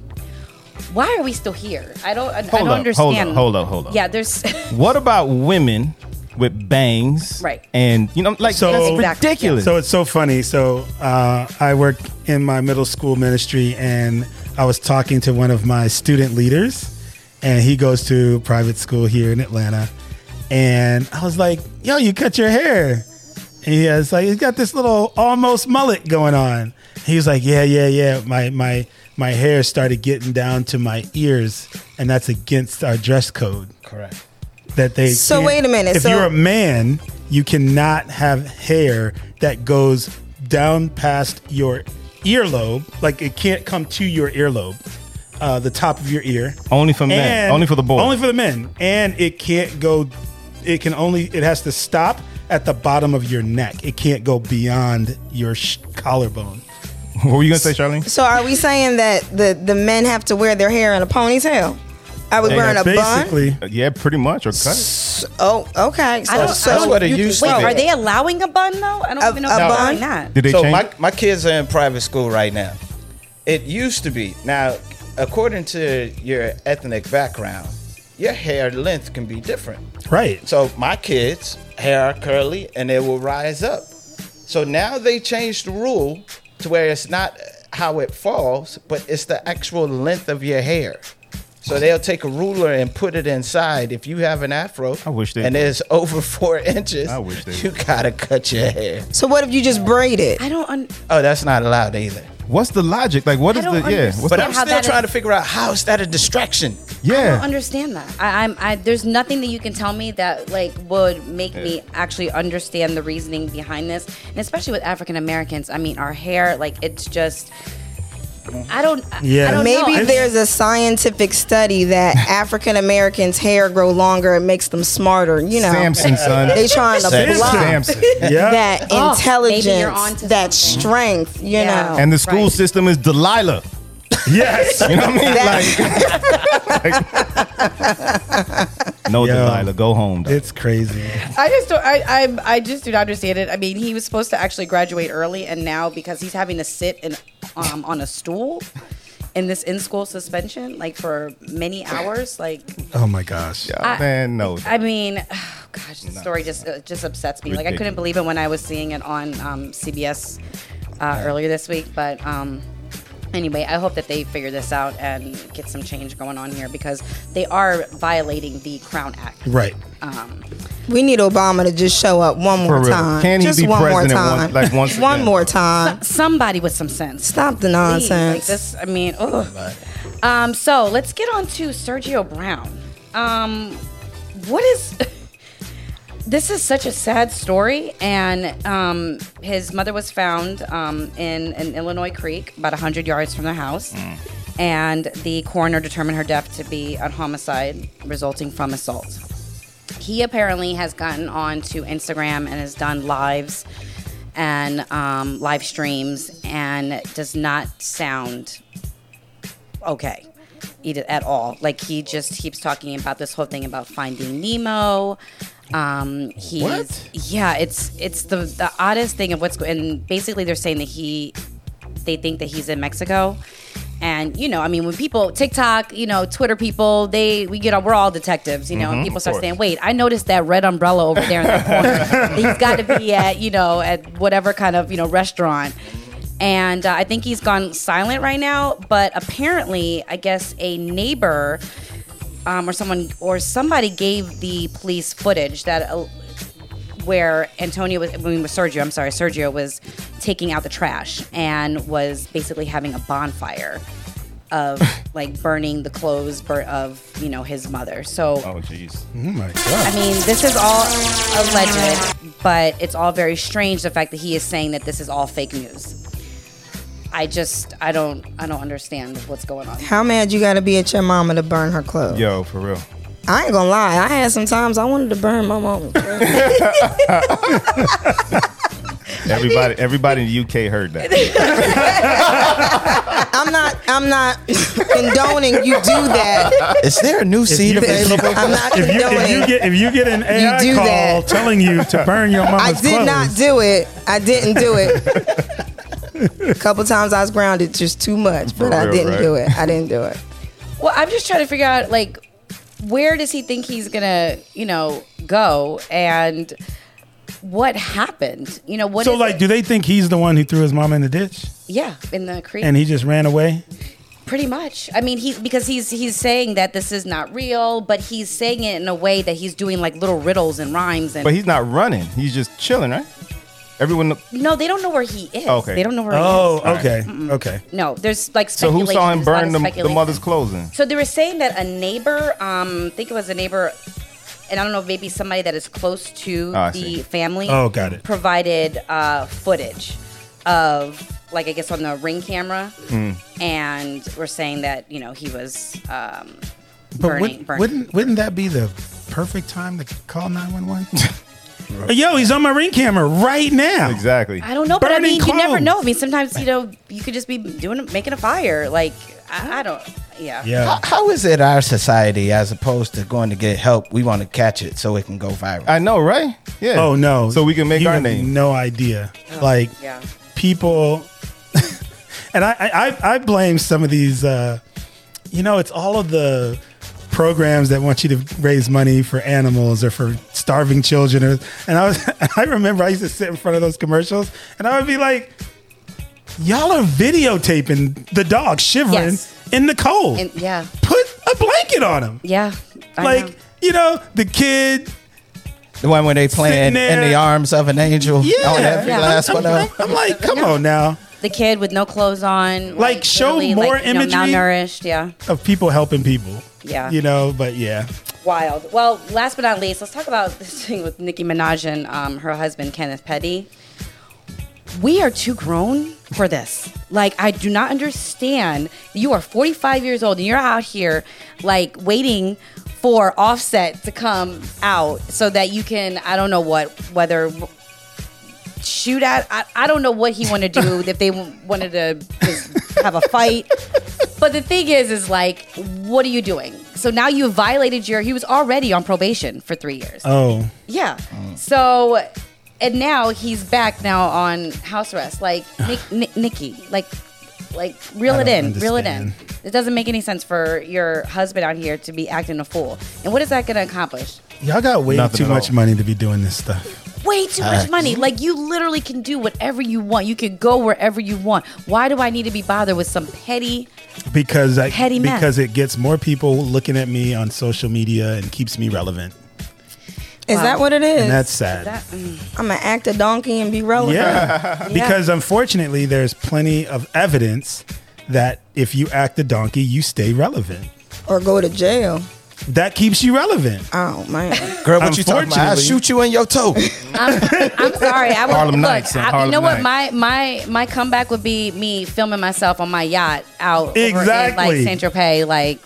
Why are we still here? I don't understand. Hold up. Yeah, there's. What about women with bangs? Right. And that's ridiculous. So it's so funny. So I work in my middle school ministry, and I was talking to one of my student leaders, and he goes to private school here in Atlanta, and I was like, yo, you cut your hair. And he has he's got this little almost mullet going on. He was like, yeah. My hair started getting down to my ears, and that's against our dress code. Correct. That they so wait a minute. If you're a man, you cannot have hair that goes down past your earlobe. Like it can't come to your earlobe, the top of your ear. Only for men. Only for the boys. Only for the men. And it can't go. It has to stop at the bottom of your neck. It can't go beyond your collarbone. What were you gonna say, Charlene? So are we saying that the men have to wear their hair in a ponytail? I was wearing a bun? Yeah, pretty much, or cut. Oh, okay. So that's what it used to be. Wait, are they allowing a bun, though? I don't even know if they're allowing that. Did they change? So my kids are in private school right now. It used to be. Now, according to your ethnic background, your hair length can be different. Right. So my kids' hair are curly, and it will rise up. So now they changed the rule to where it's not how it falls, but it's the actual length of your hair. So they'll take a ruler and put it inside. If you have an afro it's over 4 inches, you got to cut your hair. So what if you just braid it? Oh, that's not allowed either. What's the logic? Like, what is the... yeah. But I'm still trying to figure out how is that a distraction? Yeah. I don't understand that. There's nothing that you can tell me that would make me actually understand the reasoning behind this. And especially with African Americans, I mean, our hair, it's just... I don't know. There's a scientific study that African Americans' hair grow longer. It makes them smarter. Samson, son. They trying to block that intelligence, that strength. You know. And the school system is Delilah. Yes. You know what I mean? Delilah, go home, dog. It's crazy. I just do not understand it. I mean, he was supposed to actually graduate early, and now because he's having to sit on a stool in this in-school suspension, for many hours, oh my gosh. The story just upsets me. Ridiculous. I couldn't believe it when I was seeing it on CBS earlier this week, but anyway, I hope that they figure this out and get some change going on here because they are violating the Crown Act. Right. We need Obama to just show up one more time. Can he just be one president more time? One more time. Somebody with some sense. Stop the nonsense. Ugh. So let's get on to Sergio Brown. This is such a sad story, and his mother was found in an Illinois creek about 100 yards from their house, and the coroner determined her death to be a homicide resulting from assault. He apparently has gotten on to Instagram and has done lives and live streams and does not sound okay. eat it at all. Like, he just keeps talking about this whole thing about Finding Nemo. What? Yeah, it's the oddest thing of what's going. And basically, they're saying that they think that he's in Mexico. And, you know, I mean, when people, TikTok, you know, Twitter people, we're all detectives, you know, and people start saying, wait, I noticed that red umbrella over there in the corner. He's got to be at, you know, at whatever kind of, you know, restaurant. And I think he's gone silent right now. But apparently, I guess a neighbor or somebody gave the police footage that where Sergio was taking out the trash and was basically having a bonfire of like burning the clothes of, you know, his mother. So, oh jeez, oh my god. I mean, this is all alleged, but it's all very strange. The fact that he is saying that this is all fake news. I don't understand what's going on. How mad you got to be at your mama to burn her clothes? Yo, for real. I ain't gonna lie. I had some times I wanted to burn my mama's clothes. Everybody in the UK heard that. I'm not condoning you do that. Is there a new seed available? I'm not condoning. If you get an AI call that, telling you to burn your mama's clothes. I didn't do it. A couple times I was grounded just too much, but I didn't do it. Well, I'm just trying to figure out, like, where does he think he's gonna, you know, go and what happened? You know what? So, like, do they think he's the one who threw his mom in the ditch? Yeah, in the creek, and he just ran away. Pretty much. I mean, he's saying that this is not real, but he's saying it in a way that he's doing like little riddles and rhymes. And but he's not running; he's just chilling, right? No, they don't know where he is. Okay. They don't know where he is. Oh, okay. Mm-mm. Okay. No, there's like speculation. So who saw him burn the mother's clothing? So they were saying that a neighbor, I think it was a neighbor, and I don't know, maybe somebody that is close to the family. Oh, got it. Provided footage of, like, I guess on the Ring camera. Mm. And we're saying that, you know, he was burning. Wouldn't that be the perfect time to call 911? Yo, he's on my Ring camera right now. Exactly. I don't know, but burning, I mean, clothes. You never know. I mean, sometimes, you know, you could just be making a fire. Like, I don't. Yeah. How is it our society, as opposed to going to get help, we want to catch it so it can go viral? I know, right? Yeah. Oh no. So we can make our name. No idea. Oh, like, yeah. People, and I blame some of these. You know, it's all of the programs that want you to raise money for animals or for starving children, I remember I used to sit in front of those commercials and I would be like, y'all are videotaping the dog shivering in the cold. Put a blanket on him. You know, the kid, the one when they playing In the Arms of an Angel. I'm like, come on now. The kid with no clothes on. Like show more imagery of people helping people. Yeah. You know, but yeah. Wild. Well, last but not least, let's talk about this thing with Nicki Minaj and her husband, Kenneth Petty. We are too grown for this. Like, I do not understand. You are 45 years old and you're out here, like, waiting for Offset to come out so that you can, I don't know what, whether shoot at, I don't know what he wanted to do, if they wanted to just have a fight. But the thing is like, what are you doing? So now you violated he was already on probation for 3 years. Oh. Yeah. Oh. So, and now he's back now on house arrest. Like, Nikki, like reel it in. It doesn't make any sense for your husband out here to be acting a fool. And what is that going to accomplish? Y'all got way Nothing too much money to be doing this stuff. Way too much money. Like, you literally can do whatever you want. You can go wherever you want. Why do I need to be bothered with some petty? Because it gets more people looking at me on social media and keeps me relevant. Is that what it is? And that's sad. I'm gonna act a donkey and be relevant. Yeah. Because unfortunately, there's plenty of evidence that if you act a donkey, you stay relevant or go to jail. That keeps you relevant. Oh, man. Girl, what you talking about? I'll shoot you in your toe. I'm sorry. Harlem Nights. My comeback would be me filming myself on my yacht out in, like, Saint-Tropez. Like,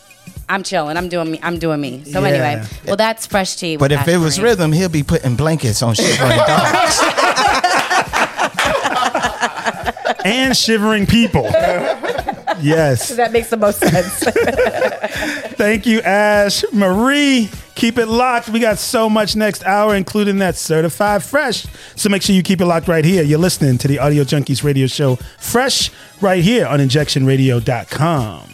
I'm chilling. I'm doing me. So anyway, well, that's Fresh Tea. But if it was Rhythm, he'll be putting blankets on shivering dogs. And shivering people. Yes. That makes the most sense. Thank you, Ash Marie. Keep it locked. We got so much next hour, including that certified fresh. So make sure you keep it locked right here. You're listening to the Audio Junkies Radio Show Fresh right here on InjectionRadio.com.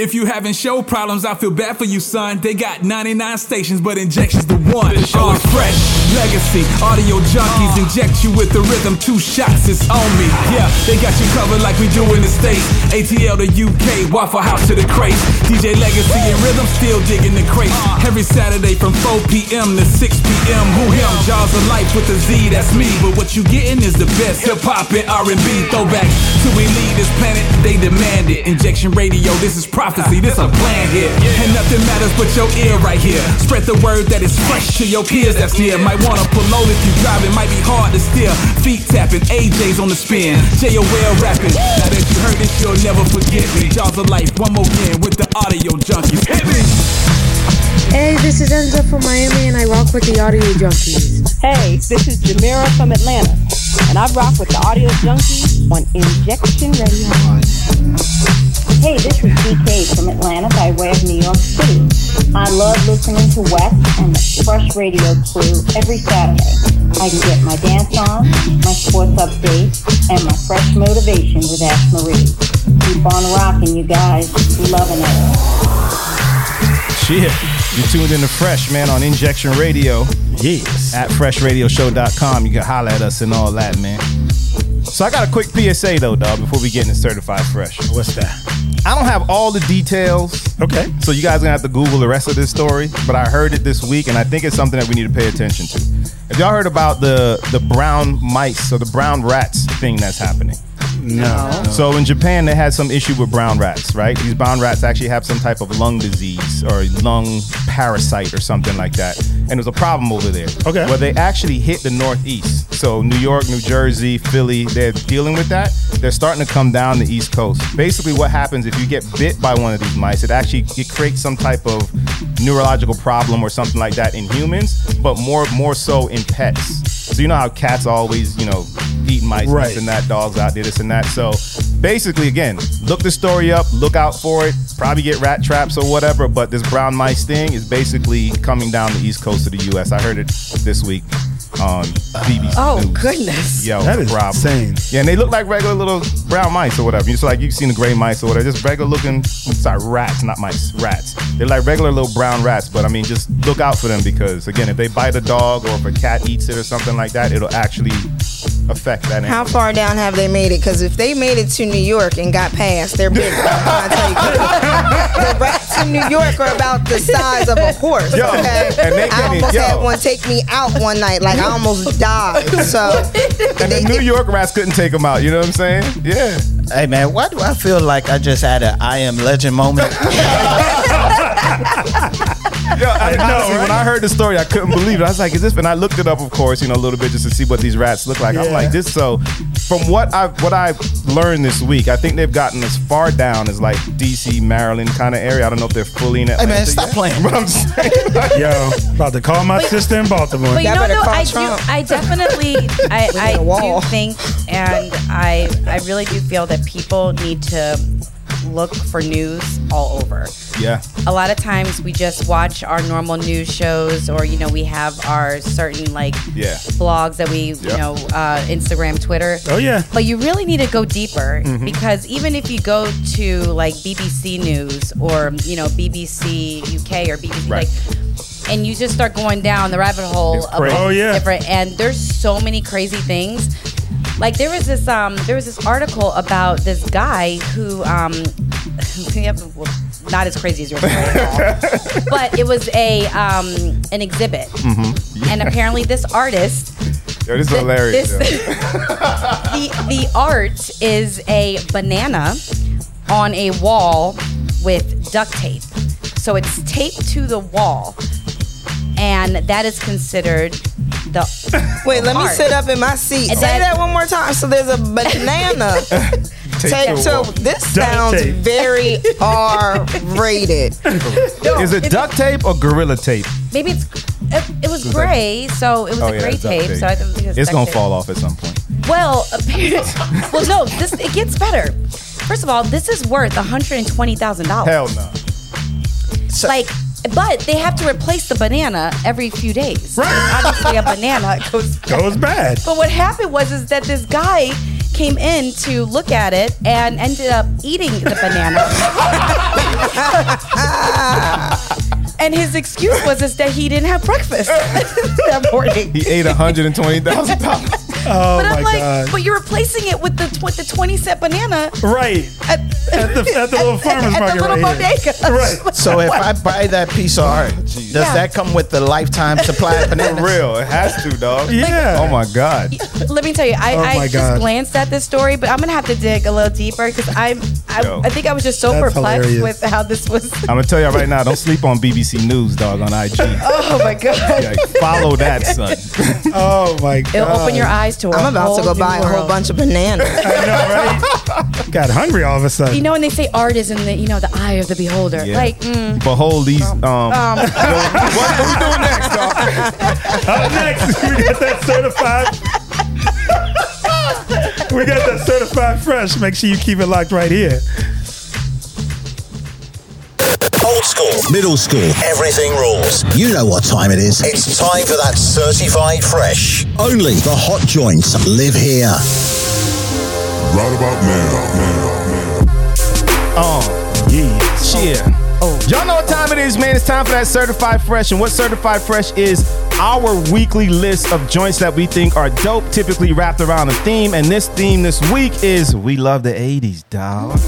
If you having show problems, I feel bad for you, son. They got 99 stations, but Injection's the one. This show is Fresh Legacy. Audio Junkies inject you with the rhythm. 2 shots, it's on me. Yeah, they got you covered like we do in the States. ATL to UK, Waffle House to the crates. DJ Legacy and Rhythm still digging the crates. Every Saturday from 4 p.m. to 6 p.m. Who him? Jaws of Life with a Z, that's me. But what you getting is the best. Hip-hop and R&B throwbacks. Till we leave this planet, they demand it. Injection Radio, this is prophecy, this a plan here, and nothing matters but your ear right here. Spread the word that is fresh to your peers that's near. Might wanna pull low if you drive, it might be hard to steer. Feet tapping, AJ's on the spin, J.O.L. rapping. Now that you heard this, you'll never forget me. Jaws of Life, one more again with the Audio Junkies. Hit me! Hey, this is Enza from Miami, and I rock with the Audio Junkies. Hey, this is Jamira from Atlanta, and I rock with the Audio Junkies on Injection Radio. Hey, this is DK from Atlanta by way of New York City. I love listening to West and the Fresh Radio crew every Saturday. I can get my dance on, my sports updates, and my fresh motivation with Ash Marie. Keep on rocking, you guys. Loving it. Shit. You're tuned in to Fresh, man, on Injection Radio. Yes. At FreshRadioShow.com. You can holler at us and all that, man. So I got a quick PSA, though, dog, before we get into Certified Fresh. What's that? I don't have all the details. Okay. So you guys are going to have to Google the rest of this story. But I heard it this week, and I think it's something that we need to pay attention to. Have y'all heard about the brown mice or the brown rats thing that's happening? No. So in Japan, they had some issue with brown rats, right? These brown rats actually have some type of lung disease or lung parasite or something like that. And there's a problem over there. Okay. Well, they actually hit the Northeast. So New York, New Jersey, Philly, they're dealing with that. They're starting to come down the East Coast. Basically, what happens if you get bit by one of these mice, it creates some type of neurological problem or something like that in humans, but more so in pets. So you know how cats always, eat mice, right, this and that, dogs out there, this and that. So basically, again, look the story up, look out for it, probably get rat traps or whatever, but this brown mice thing is basically coming down the East Coast of the U.S. I heard it this week on BBC News. Oh, goodness. Yo, that is insane. Yeah, and they look like regular little brown mice or whatever. It's like you've seen the gray mice or whatever. Just regular looking, rats, not mice, rats. They're like regular little brown rats, but I mean, just look out for them because, again, if they bite a dog or if a cat eats it or something like that, it'll actually affect that. How far down have they made it? Because if they made it to New York and got past, they're big. The rats in New York are about the size of a horse. Yo, okay? And I almost had one take me out one night. Like, I almost died. So, and the New York rats couldn't take them out. You know what I'm saying? Yeah. Hey, man, why do I feel like I just had an I Am Legend moment? Yo, honestly, right? When I heard the story, I couldn't believe it. I was like, is this? And I looked it up, of course, a little bit just to see what these rats look like. Yeah. I'm like, this. So, from what I've learned this week, I think they've gotten as far down as like DC, Maryland kind of area. I don't know if they're fully in Atlanta. Hey, man, stop playing. But I'm saying, like, yo, about to call my sister in Baltimore. But I do think, and I really do feel that people need to look for news all over. Yeah. A lot of times we just watch our normal news shows, or we have our certain blogs that we Instagram, Twitter. Oh yeah. But you really need to go deeper, because even if you go to like BBC News or BBC UK or BBC, right, and you just start going down the rabbit hole of different, and there's so many crazy things. Like there was this article about this guy who not as crazy as your story at all, but it was a an exhibit, and apparently this artist. Yo, this is hilarious. The art is a banana on a wall with duct tape, so it's taped to the wall, and that is considered. Let me sit up in my seat. Say that one more time. So there's a banana taped to. This sounds very R-rated. Is it duct tape or gorilla tape? Maybe it was gray, so it was a gray tape. So I think it's gonna fall off at some point. Well, well, no, this, it gets better. First of all, this is worth $120,000. Hell no. So, like, but they have to replace the banana every few days. Right. Obviously, a banana goes bad. But what happened was is that this guy came in to look at it and ended up eating the banana. And his excuse was is that he didn't have breakfast that morning. He ate $120,000. Oh, but I'm my like, God. But you're replacing it with the 20-cent banana, right? At the little farmer's market, right? Right. So if I buy that piece of art, does that come with the lifetime supply of bananas? For real, it has to, dog. Yeah. Like, oh my God. Let me tell you, I just glanced at this story, but I'm gonna have to dig a little deeper because I think I was just so perplexed with how this was. I'm gonna tell you right now, don't sleep on BBC News, dog, on IG. Oh my God. Like, follow that, son. Oh my God. It'll open your eyes. I'm about to go buy a whole bunch of bananas. I know, right? Got hungry all of a sudden. You know, and they say art is in the, you know, the eye of the beholder. Yeah. Like, behold these. What are we doing next, dog? Up next, we got that certified. We got that certified fresh. Make sure you keep it locked right here. Old school, middle school, everything rules. You know what time it is. It's time for that certified fresh. Only the hot joints live here. Right about now. Oh, yeah. Cheer. Oh. Y'all know what time it is, man. It's time for that certified fresh. And what certified fresh is our weekly list of joints that we think are dope, typically wrapped around a theme. And this theme this week is we love the 80s, dog.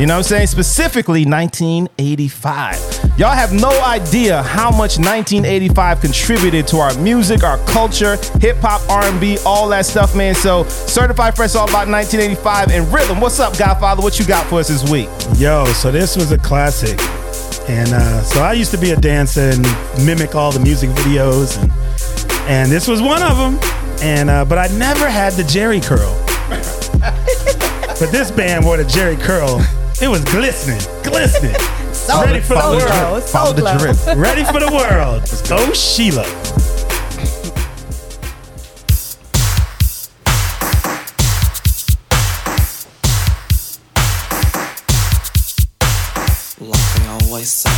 You know what I'm saying? Specifically 1985. Y'all have no idea how much 1985 contributed to our music, our culture, hip-hop, R&B, all that stuff, man. So certified fresh all about 1985. And Rhythm, what's up, Godfather? What you got for us this week? Yo, so this was a classic. And so I used to be a dancer and mimic all the music videos, and this was one of them. And but I never had the Jerry curl. But this band wore the Jerry curl. It was glistening. So ready for the world. Follow the drip. Ready for the world. Go Sheila. Say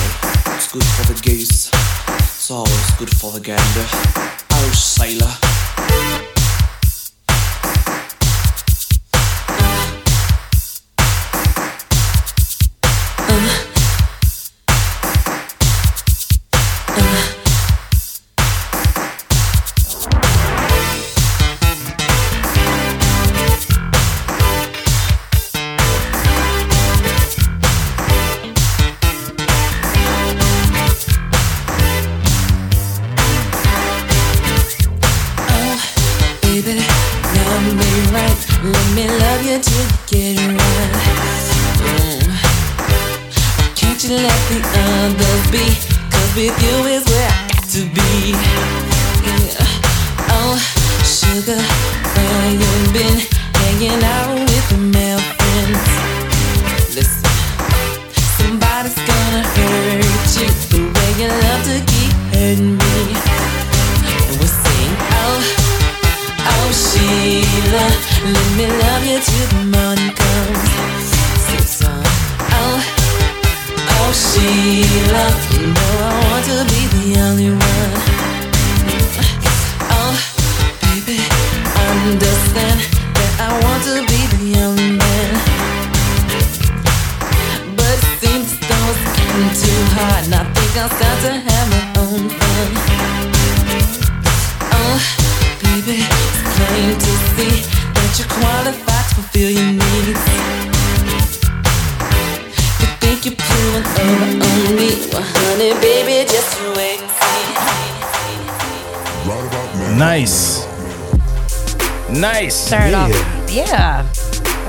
it's good for the goose, it's always good for the gander. Irish sailor.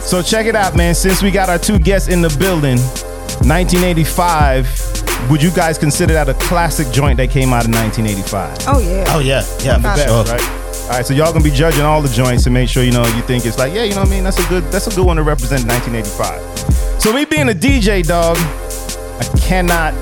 So check it out, man. Since we got our two guests in the building, 1985, would you guys consider that a classic joint that came out in 1985? Oh, yeah. Oh, yeah. Yeah, the best, right? All right, so y'all going to be judging all the joints to make sure, you know, you think it's like, yeah, you know what I mean? That's a good one to represent 1985. So me being a DJ, dog, I cannot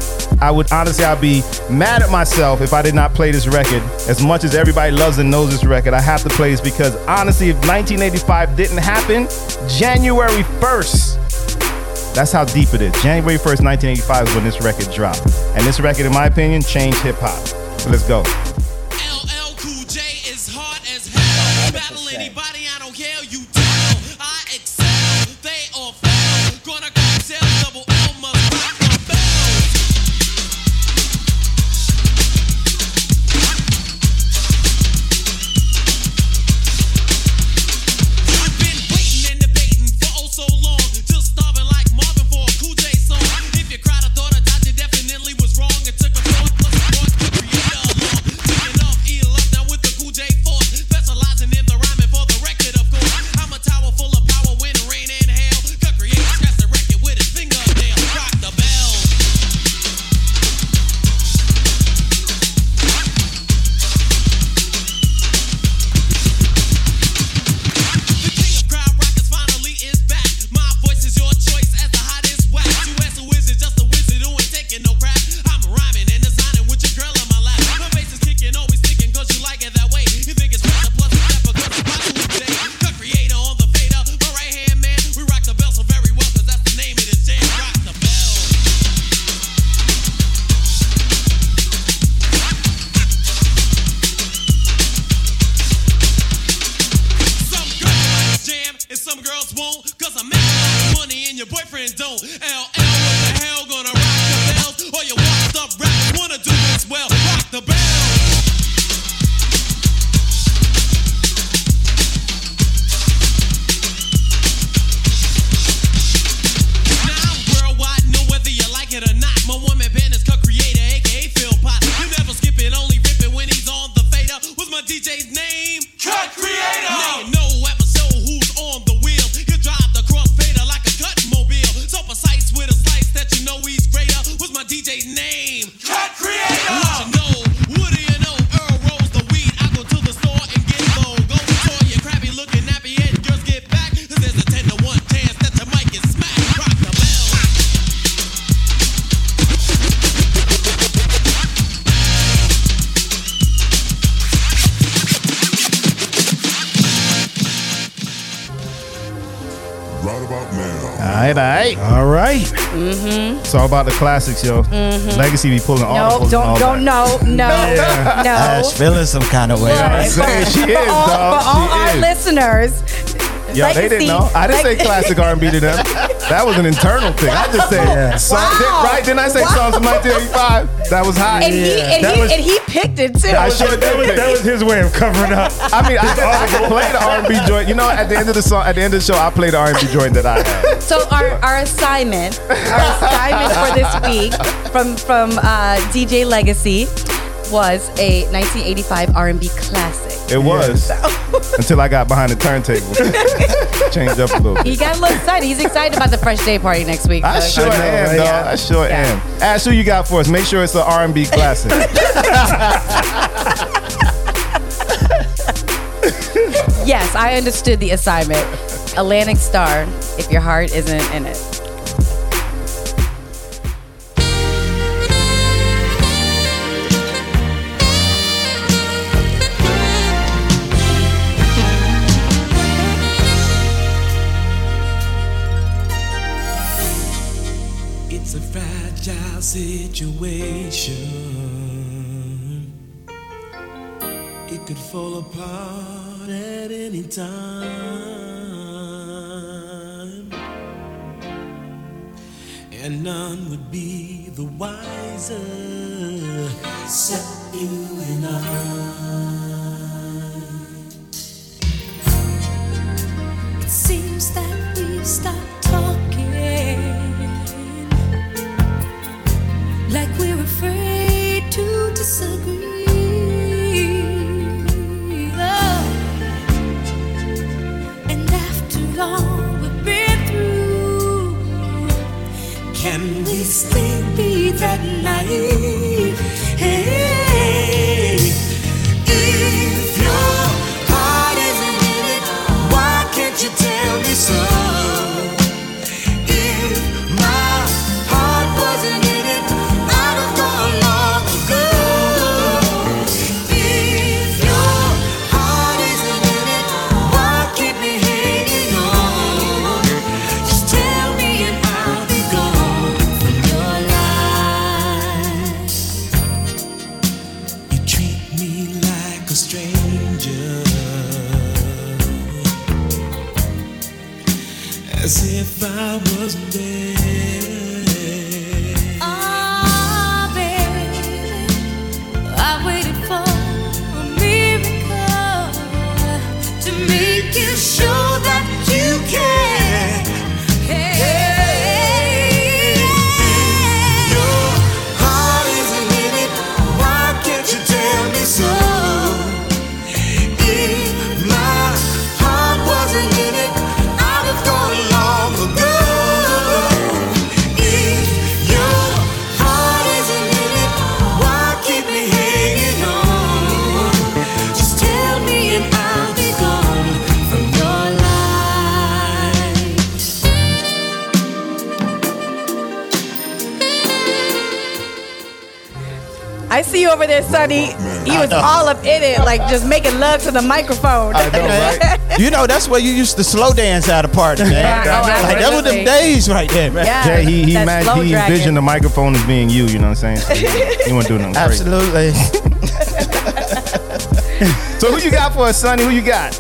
I would honestly, I'd be mad at myself if I did not play this record. As much as everybody loves and knows this record, I have to play this because honestly, if 1985 didn't happen, January 1st, that's how deep it is. January 1st, 1985 is when this record dropped. And this record, in my opinion, changed hip hop. So let's go. LL Cool J is hard as hell. Battle anybody, I don't care, you down. I excel, they all fail. Gonna go sell double L, motherfucker. About the classics, yo. Mm-hmm. Legacy be pulling articles. No. Ash feeling some kind of way. Right. For all our listeners, yo, Legacy, they didn't know. I didn't say classic R&B to them. That was an internal thing. I just said, didn't I say songs from 1985? That was hot. And he picked it too. That was his way of covering up. I mean, I played the R&B joint. You know, at the end of the show, I played the R&B joint that I had. So our assignment for this week from DJ Legacy was a 1985 R&B classic. It was. Until I got behind the turntable. Changed up a little bit. He got a little excited. He's excited about the Fresh Day party next week. I sure am. Ash, who you got for us? Make sure it's an R&B classic. Yes, I understood the assignment. Atlantic Star, If Your Heart Isn't In It. It's a fragile situation. It could fall apart at any time. And none would be the wiser except you and I. It seems that we've stopped talking, like we're afraid to disagree. Oh. And after all, can we still be that naive? Hey, a stranger, as if I wasn't there. Oh, baby, I waited for a miracle to make you sure that you care. I see you over there, Sonny. He was all up in it, like just making love to the microphone. I know, right? You know, that's where you used to slow dance at a party, man. Like, that was them days right there, man. Yeah, Jay, he envisioned the microphone as being you know what I'm saying? So he wasn't doing nothing absolutely crazy. So who you got for us, Sonny? Who you got?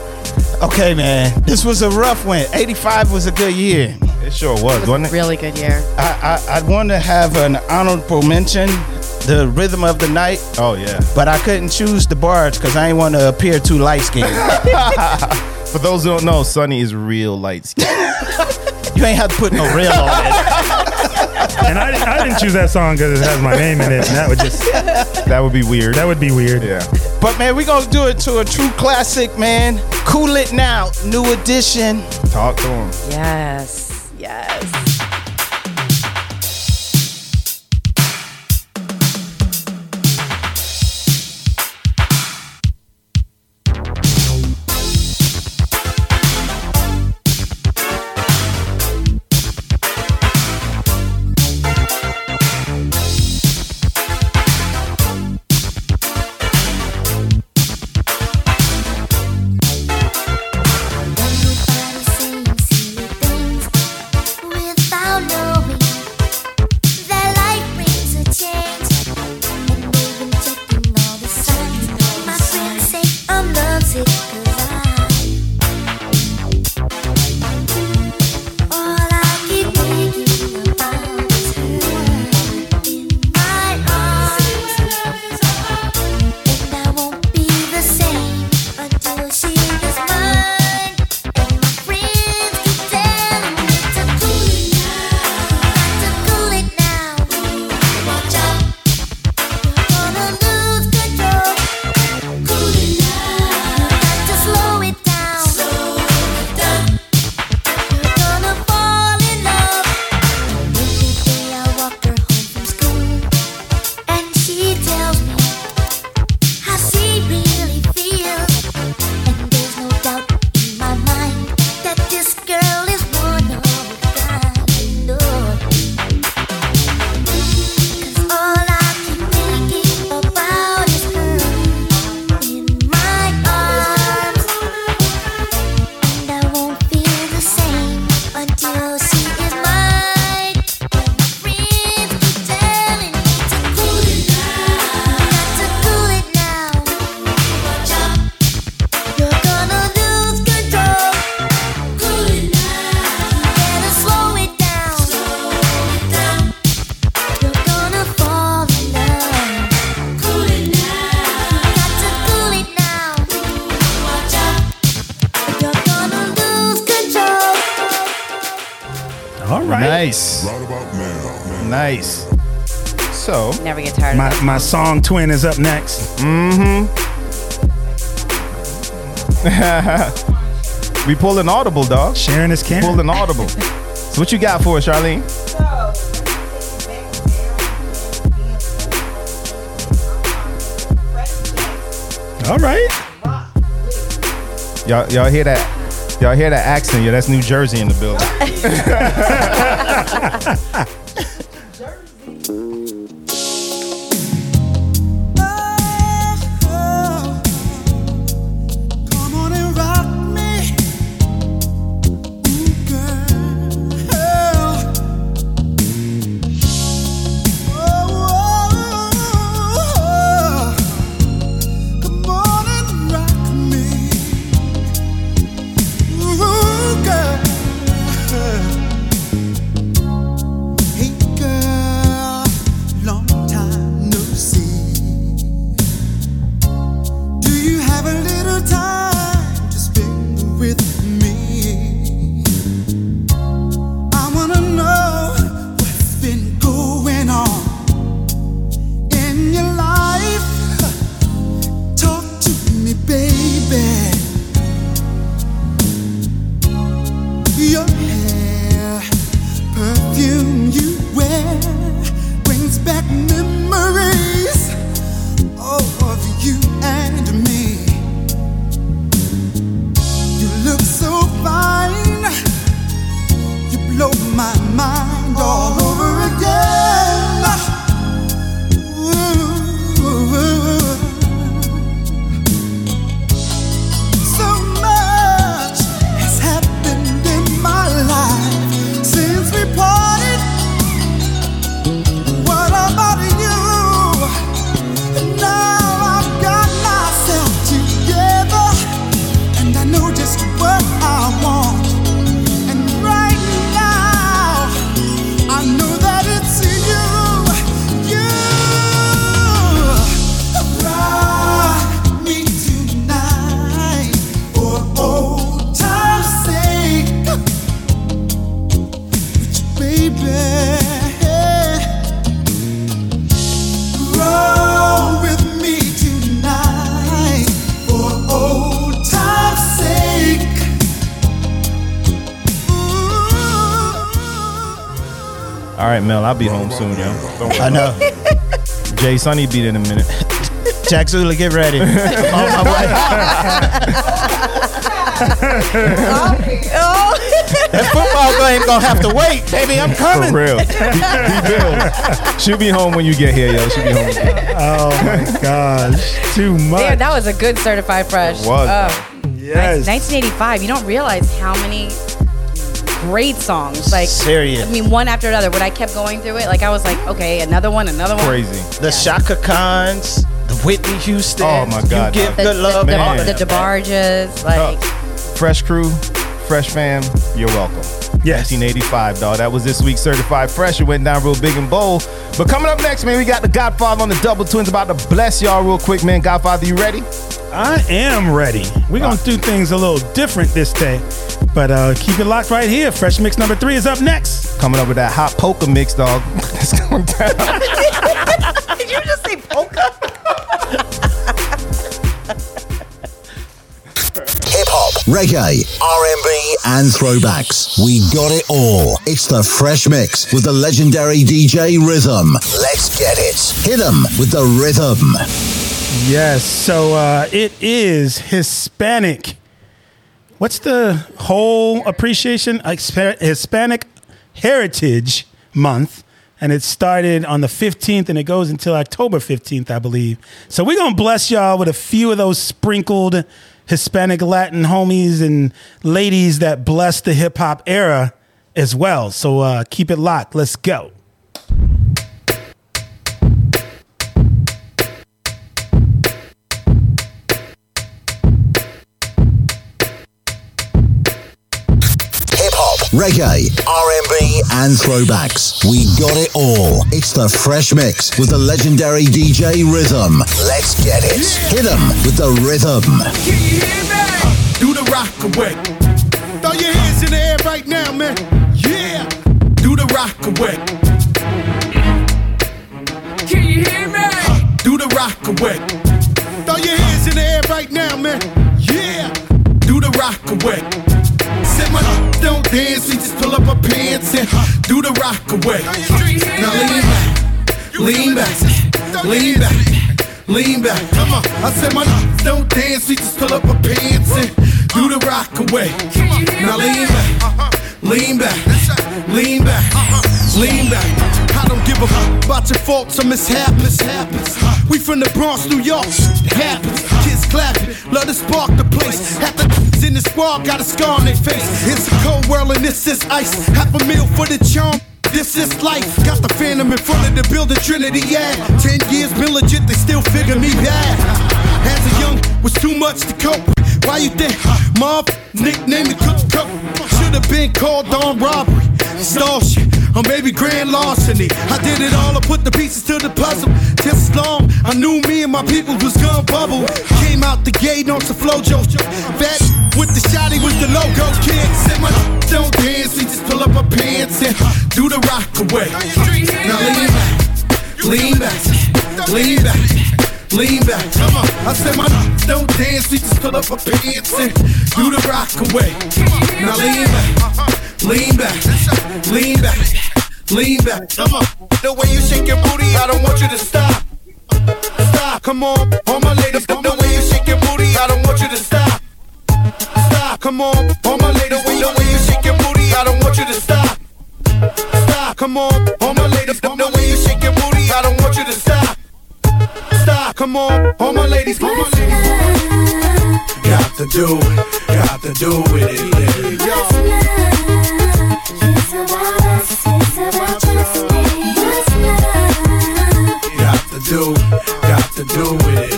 Okay, man. This was a rough one. 85 was a good year. It sure was, wasn't it? Really good year. I want to have an honorable mention. The Rhythm of the Night. Oh, yeah. But I couldn't choose the Barge because I ain't want to appear too light-skinned. For those who don't know, Sonny is real light-skinned. You ain't have to put no real on it. And I didn't choose that song because it has my name in it. And that would just... That would be weird. That would be weird. Yeah. But, man, we're going to do it to a true classic, man. Cool It Now, New Edition. Talk to him. Yes. Yes. My song twin is up next. Mm-hmm. We pulled an audible, dog. Sharon is Karen. Pulled an audible. So what you got for us, Charlene? All right. Y'all hear that? Y'all hear that accent? Yeah, that's New Jersey in the building. Mel, I'll be home soon, yo. I know. Jay Sonny beat in a minute. Jack Zooli, get ready. That football game gonna have to wait, baby. I'm coming. For real. He She'll be home when you get here, yo. She'll be home. Oh my gosh, too much. Damn, that was a good certified fresh. It was. Yes. 1985. You don't realize how many great songs, like, serious. I mean, one after another. When I kept going through it, like, I was like, okay, another one. Crazy. The Shaka Khans, the Whitney Houston. Oh my God! You give good love, man. The DeBarges, like. Fresh crew, fresh fam. You're welcome. Yes. 1985, dog. That was this week's certified fresh. It went down real big and bold. But coming up next, man, we got the Godfather on the double twins about to bless y'all real quick, man. Godfather, you ready? I am ready. We're gonna do things a little different this day. But keep it locked right here. Fresh Mix number 3 is up next. Coming up with that hot polka mix, dog. That's going down. Did you just say polka? Hip-hop, reggae, R&B, and throwbacks. We got it all. It's the Fresh Mix with the legendary DJ Rhythm. Let's get it. Hit 'em with the rhythm. Yes, so it is Hispanic. What's the whole appreciation Hispanic Heritage Month? And it started on the 15th and it goes until October 15th, I believe. So we're going to bless y'all with a few of those sprinkled Hispanic Latin homies and ladies that blessed the hip hop era as well. So keep it locked. Let's go. Reggae, R&B, and throwbacks. We got it all. It's the Fresh Mix with the legendary DJ Rhythm. Let's get it. Hit 'em with the rhythm. Can you hear me? Do the rock away. Throw your hands in the air right now, man. Yeah. Do the rock away. Can you hear me? Do the rock away. Throw your hands in the air right now, man. Yeah. Do the rock away. Said my don't dance, we just pull up our pants and do the rock away. Now lean back. Come on. I said my don't dance, we just pull up our pants and do the rock away. Now lean back. I don't give a fuck about your faults or mishaps. We from the Bronx, New York. It happens. Kids clapping, love to spark the place. Half the in the squad got a scar on their face. It's a cold world and this is ice. Half a meal for the charm. This is life. Got the phantom in front of the building, Trinity, yeah. 10 years been legit, they still figure me bad. As a young, was too much to cope. Why you think mom nicknamed the cook? Should've been called on robbery, stall shit, or maybe grand larceny. I did it all, I put the pieces to the puzzle. Just as long, I knew me and my people was gonna bubble. Came out the gate on some flojo. Fat with the shotty was the logo kid. Said my don't dance, we just pull up our pants and do the rock away. Now lean back, lean back, lean back. lean back. Come on. I said my don't dance, we just pull up our pants and do the rock away. Now lean back, lean back, lean back, lean back. Come on. The way you shake your booty, I don't want you to stop. Stop. Come on, all my ladies. The way you shake your booty, I don't want you to stop. Stop. Come on, all my ladies. The way you shake your booty, I don't want you to stop. Stop. Come on, all my ladies. The way you shake your booty, I don't want you to stop. Stop. Come on, all my ladies. All my ladies. Got to do it. Got to do it. It's about us. It's about just me. What's love? Got to do it,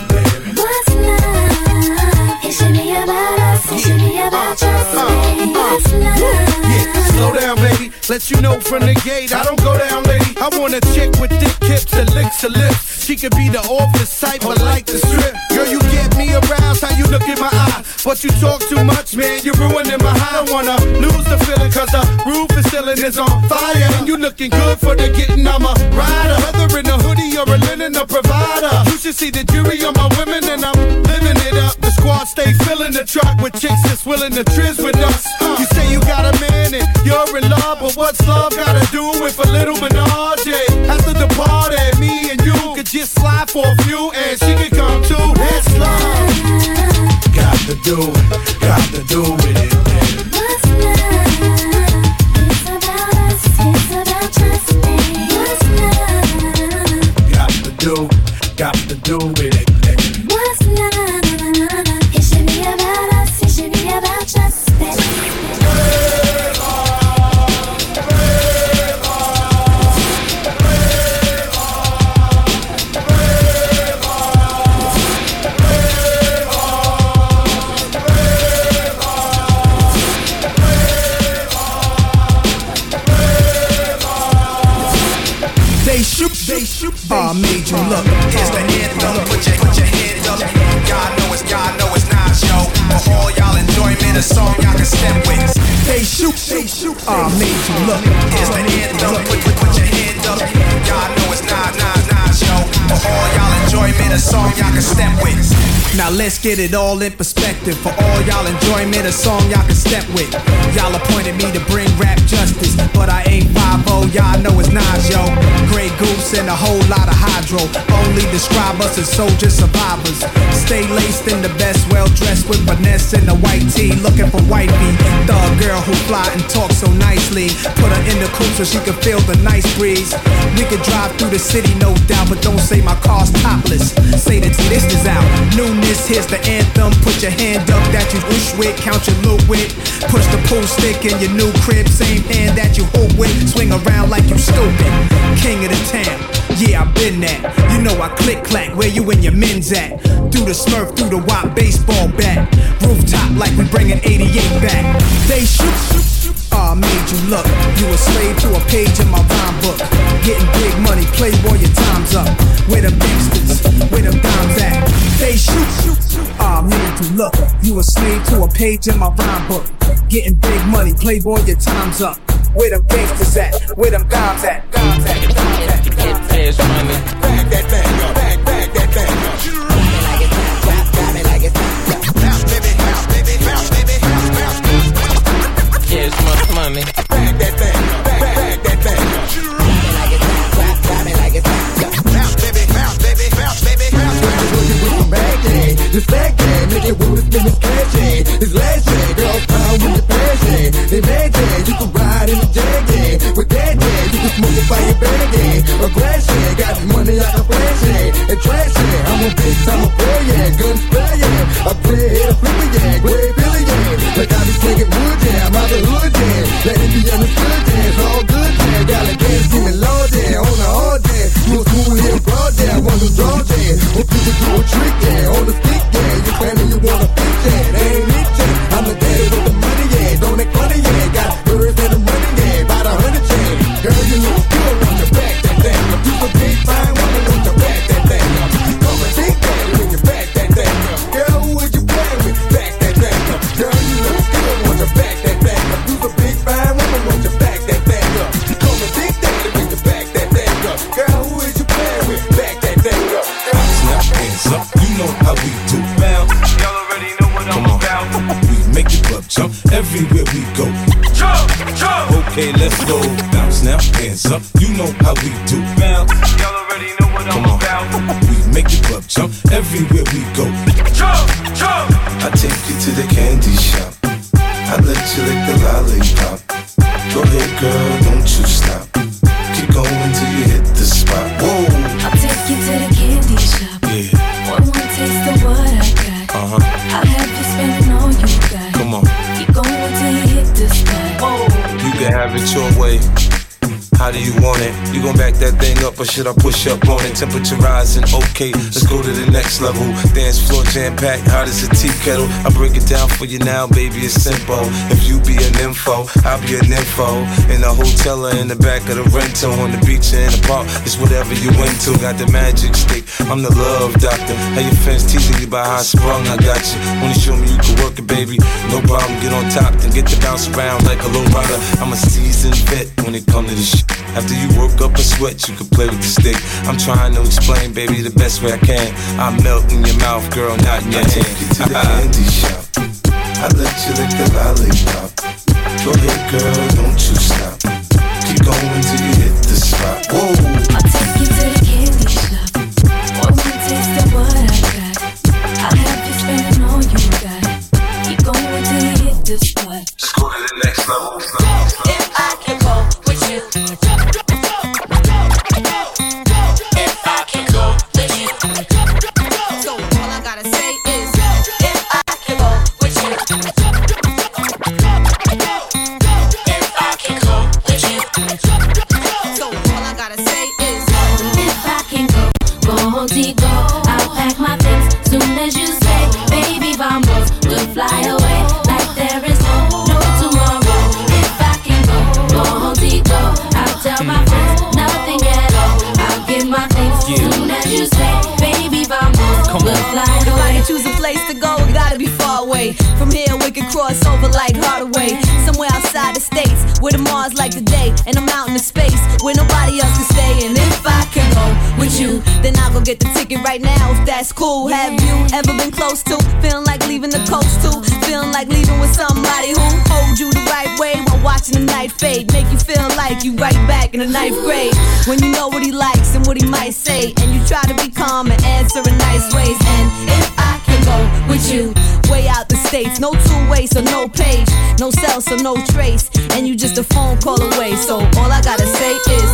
baby. What's love? It should be about us. It should be about just me. What's love? Yeah, slow down, baby. Let you know from the gate, I don't go down, lady. I want a chick with thick hips and licks her lips. She could be the office type, but like the strip. Girl, you get me aroused, how you look in my eye. But you talk too much, man, you're ruining my high. I don't wanna lose the feeling, cause the roof and ceiling is on fire. And you looking good for the getting, I'm a rider. Whether in a hoodie or a linen, a provider. You should see the jury on my women, and I'm living it up. The squad stay filling the truck with chicks that's willing to trizz with us. You say you got a man and you're in love, but what's love gotta do with a little menage? After the party, me and you could just slide for a few, and she could come too. It's love. Got to do it, baby. What's love? It's about us, it's about just me. What's love? Got to do it, baby. What's love? It should be about us, it should be about just me. I made you look. Here's the anthem. Put your hand up. God know it's not yo. For all y'all enjoyment, a song y'all can step with. They shoot. I made you look. Here's the anthem. Put your hand up. God know it's not yo. For all y'all enjoyment, a song y'all can step with. Now let's get it all in perspective. For all y'all enjoyment, a song y'all can step with. Y'all appointed me to bring rap justice, but I ain't 5-0, y'all know it's Nas, yo. Grey Goose and a whole lot of hydro. Only describe us as soldier survivors. Stay laced in the best, well-dressed with finesse in the white tee, looking for white meat. Thug girl who fly and talk so nicely. Put her in the coupe so she can feel the nice breeze. We could drive through the city, no doubt, but don't say my car's topless. Say the this is out. Newness, here's the anthem. Put your hand up that you wish with. Count your loot with. Push the pool stick in your new crib. Same hand that you hope with. Swing around like you stupid. King of the town. Yeah, I've been that. You know I click clack. Where you and your men's at? Through the Smurf, through the WAP baseball bat. Rooftop like we bringing 88 back. They shoot. I made you look. You a slave to a page in my rhyme book. Getting big money, playboy, your time's up. Where the gangsters, where the dimes at? They shoot. I made you look. You a slave to a page in my rhyme book. Getting big money, playboy, your time's up. Where them gangsters at? Where them dimes at? Get fast money. Bag that bag up. Bag that bag up. Got me like it's hot. Bounce, baby. Bounce, baby. Bounce, baby. Bounce, baby. Here's my money. Bag that bag up. Bag that bag up. Got me like it's hot. Bounce, baby. Bounce, baby. Bounce, baby. Bounce, baby. Bag that. This bag that. Make it worth it. This cash in. This last day. Girl, pound with the passion. They mad that. You can ride in the jacket. With that day. You can smoke it by your baggy. A glass shit. Got money like a flash shit. And trash shit. I'm a bitch. I'm a boy. Yeah. Good spell. Yeah. I play it. I flip it. Yeah. Great billion. Like I be slinging wood, yeah, I'm out the hood, yeah. Let it be understood, yeah, it's all good, yeah. Got a gas, give me low, yeah, on the hard, yeah. Real cool here, broad, yeah, I want to draw, yeah. Hope you can do a trick, yeah, on the stick, yeah. Your family, you want a bitch, yeah, that ain't it, yeah. I'm the daddy with the money, yeah, don't act funny, yeah. Got birds and the money, yeah, about 100, yeah. Girl, you look good, on your back, that thing. You a big fine woman, on your back, that thing. You come and take that, on your back, that thing. Girl, who would you play with? Back, that thing. know how we do now. Y'all already know what I'm about. We make the club jump everywhere we go. Jump, jump. Okay, let's go. Bounce now, hands up. You know how we do now. Y'all already know what I'm about. We make the club jump everywhere we go. Jump, jump. I take you to the candy shop. I let you lick the lollipop. Go ahead, girl, don't you stop. Keep going till you hit the spot. Whoa. I'll take you to the candy shop. Yeah. One more taste of what I got. Uh-huh. I'll have you spending all you got. Come on. Keep going till you hit the spot. Whoa. You can have it your way. How do you want it? You gon' back that thing up or should I push up on it? Temperature rising, okay, let's go to the next level. Dance floor jam-packed, hot as a tea kettle. I break it down for you now, baby, it's simple. If you be an info, I'll be an info. In the hotel or in the back of the rental, on the beach or in the park, it's whatever you into. Got the magic stick, I'm the love doctor. How your fans teasing you by how I sprung, I got you. Wanna show me you can work it, baby? No problem, get on top, then get to bounce around like a low rider. I'm a seasoned vet when it come to this shit. After you work up a sweat, you can play with the stick. I'm trying to explain, baby, the best way I can. I melt in your mouth, girl, not in your hand. I take you to the candy shop. I let you lick the lollipop. Go ahead, girl, don't you stop. Keep going till you hit the spot. Whoa. I'll take you to the candy shop. One more taste of what I got. I'll have you spending all you got. Keep going till you hit the spot. Just go to the next level. If I can go with you. From here we can cross over like Hardaway. Somewhere outside the states, where the Mars like the day, and I'm out in the space where nobody else can stay. And if I can go with you, then I'll go get the ticket right now, if that's cool. Have you ever been close to feeling like leaving the coast too? Feeling like leaving with somebody who holds you the right way while watching the night fade. Make you feel like you right back in the 9th grade, when you know what he likes and what he might say, and you try to be calm and answer in nice ways. And if I can go with you, way out the states, no two-way, so no page, no cell, so no trace, and you just a phone call away. So all I gotta say is,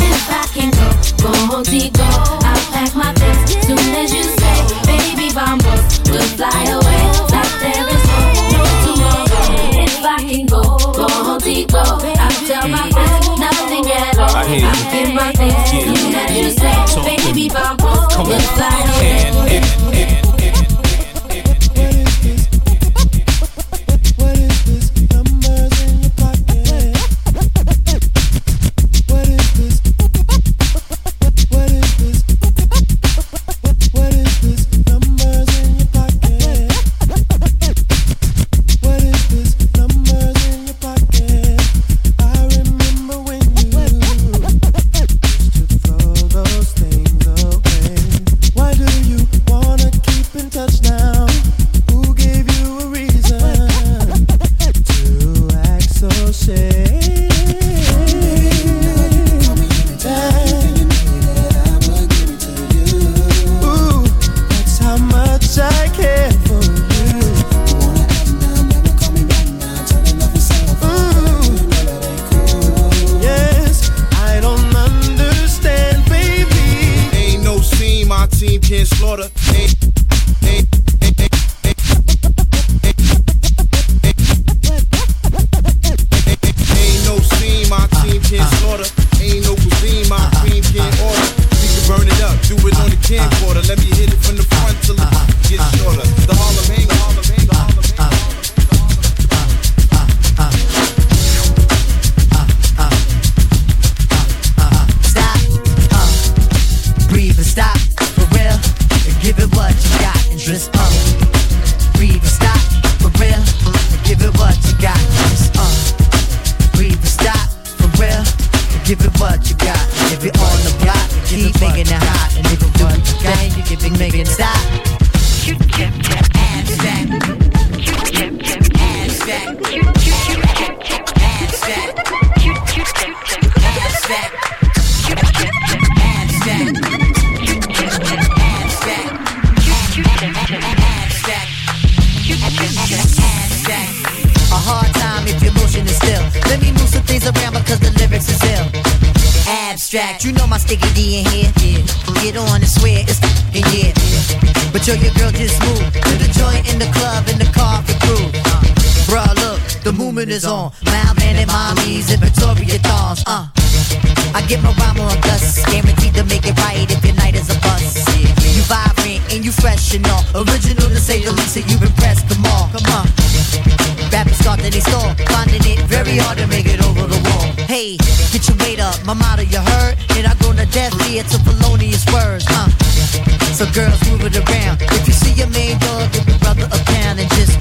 if I can go, go, I'll pack my things soon as you say, baby, vamos, we'll fly away like there is no tomorrow. If I can go, go, I'll tell my friends nothing at all. I'll give my things soon as you say, baby, vamos, we'll fly away. Stop, for real, give it what you distract. You know my sticky D in here. Get on and swear it's f***ing yeah. But yo, your girl just moved to the joint in the club, in the car for crew. Bruh, look, the movement is on. Mild man and mommies in Victoria thongs. I get my rhyme on dust. Guaranteed to make it right if your night is a bust. You vibrant and you fresh and all. Original to say the least, and you impressed them all. Come on. Rappers start that they stall. Finding it very hard to make it over the wall. Hey, get your weight up, my motto you heard. And I go to death here to felonious words. So girls, move it around. If you see your main dog, give your brother a pound and just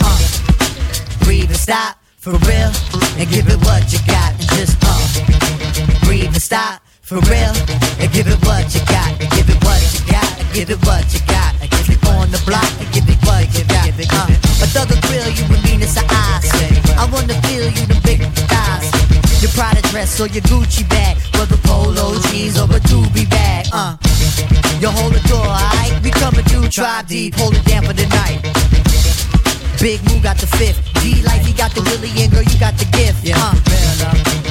breathe and stop, for real, and give it what you got. And just breathe and stop, for real, and give it what you got. And give it what you got, and give it what you got. And give it on the block, and give it what you got. A thugger grill, you the meanest of eyes. I wanna feel you, the big thighs. Your Prada dress or your Gucci bag, whether polo jeans or a doobie bag. You hold the door, alright? We coming through, Tribe Deep, hold it down for the night. Big Moo got the fifth, D-Life, he got the Willie, and girl, you got the gift,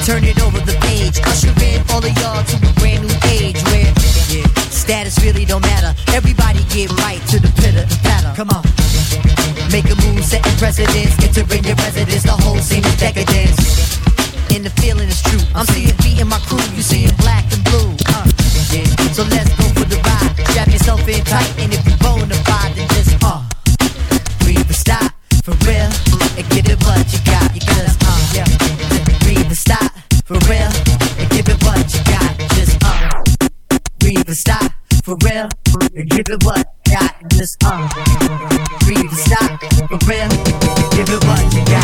Turn it over the page, usher in all of y'all to a brand new age where status really don't matter. Everybody get right to the pitter and patter. Come on. Make a move, setting precedence, entering your residence, the whole scene is decadence. And the feeling is true, I'm seeing beat in my crew, you seeing black and blue. So let's go for the ride, strap yourself in tight, and if you bonafide, then just breathe and stop. For real, and give it what you got. You gotta breathe and stop. For real, and give it what you got. Just breathe and stop. For real, and give it what you got. Just breathe and stop. For real, and give it what you got. What?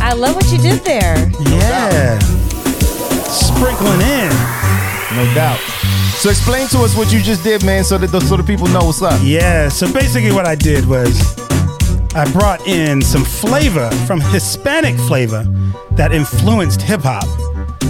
I love what you did there. Yeah. Sprinkling in. No doubt. So explain to us what you just did, man, so the people know what's up. Yeah, so basically what I did was I brought in some flavor from Hispanic flavor that influenced hip-hop.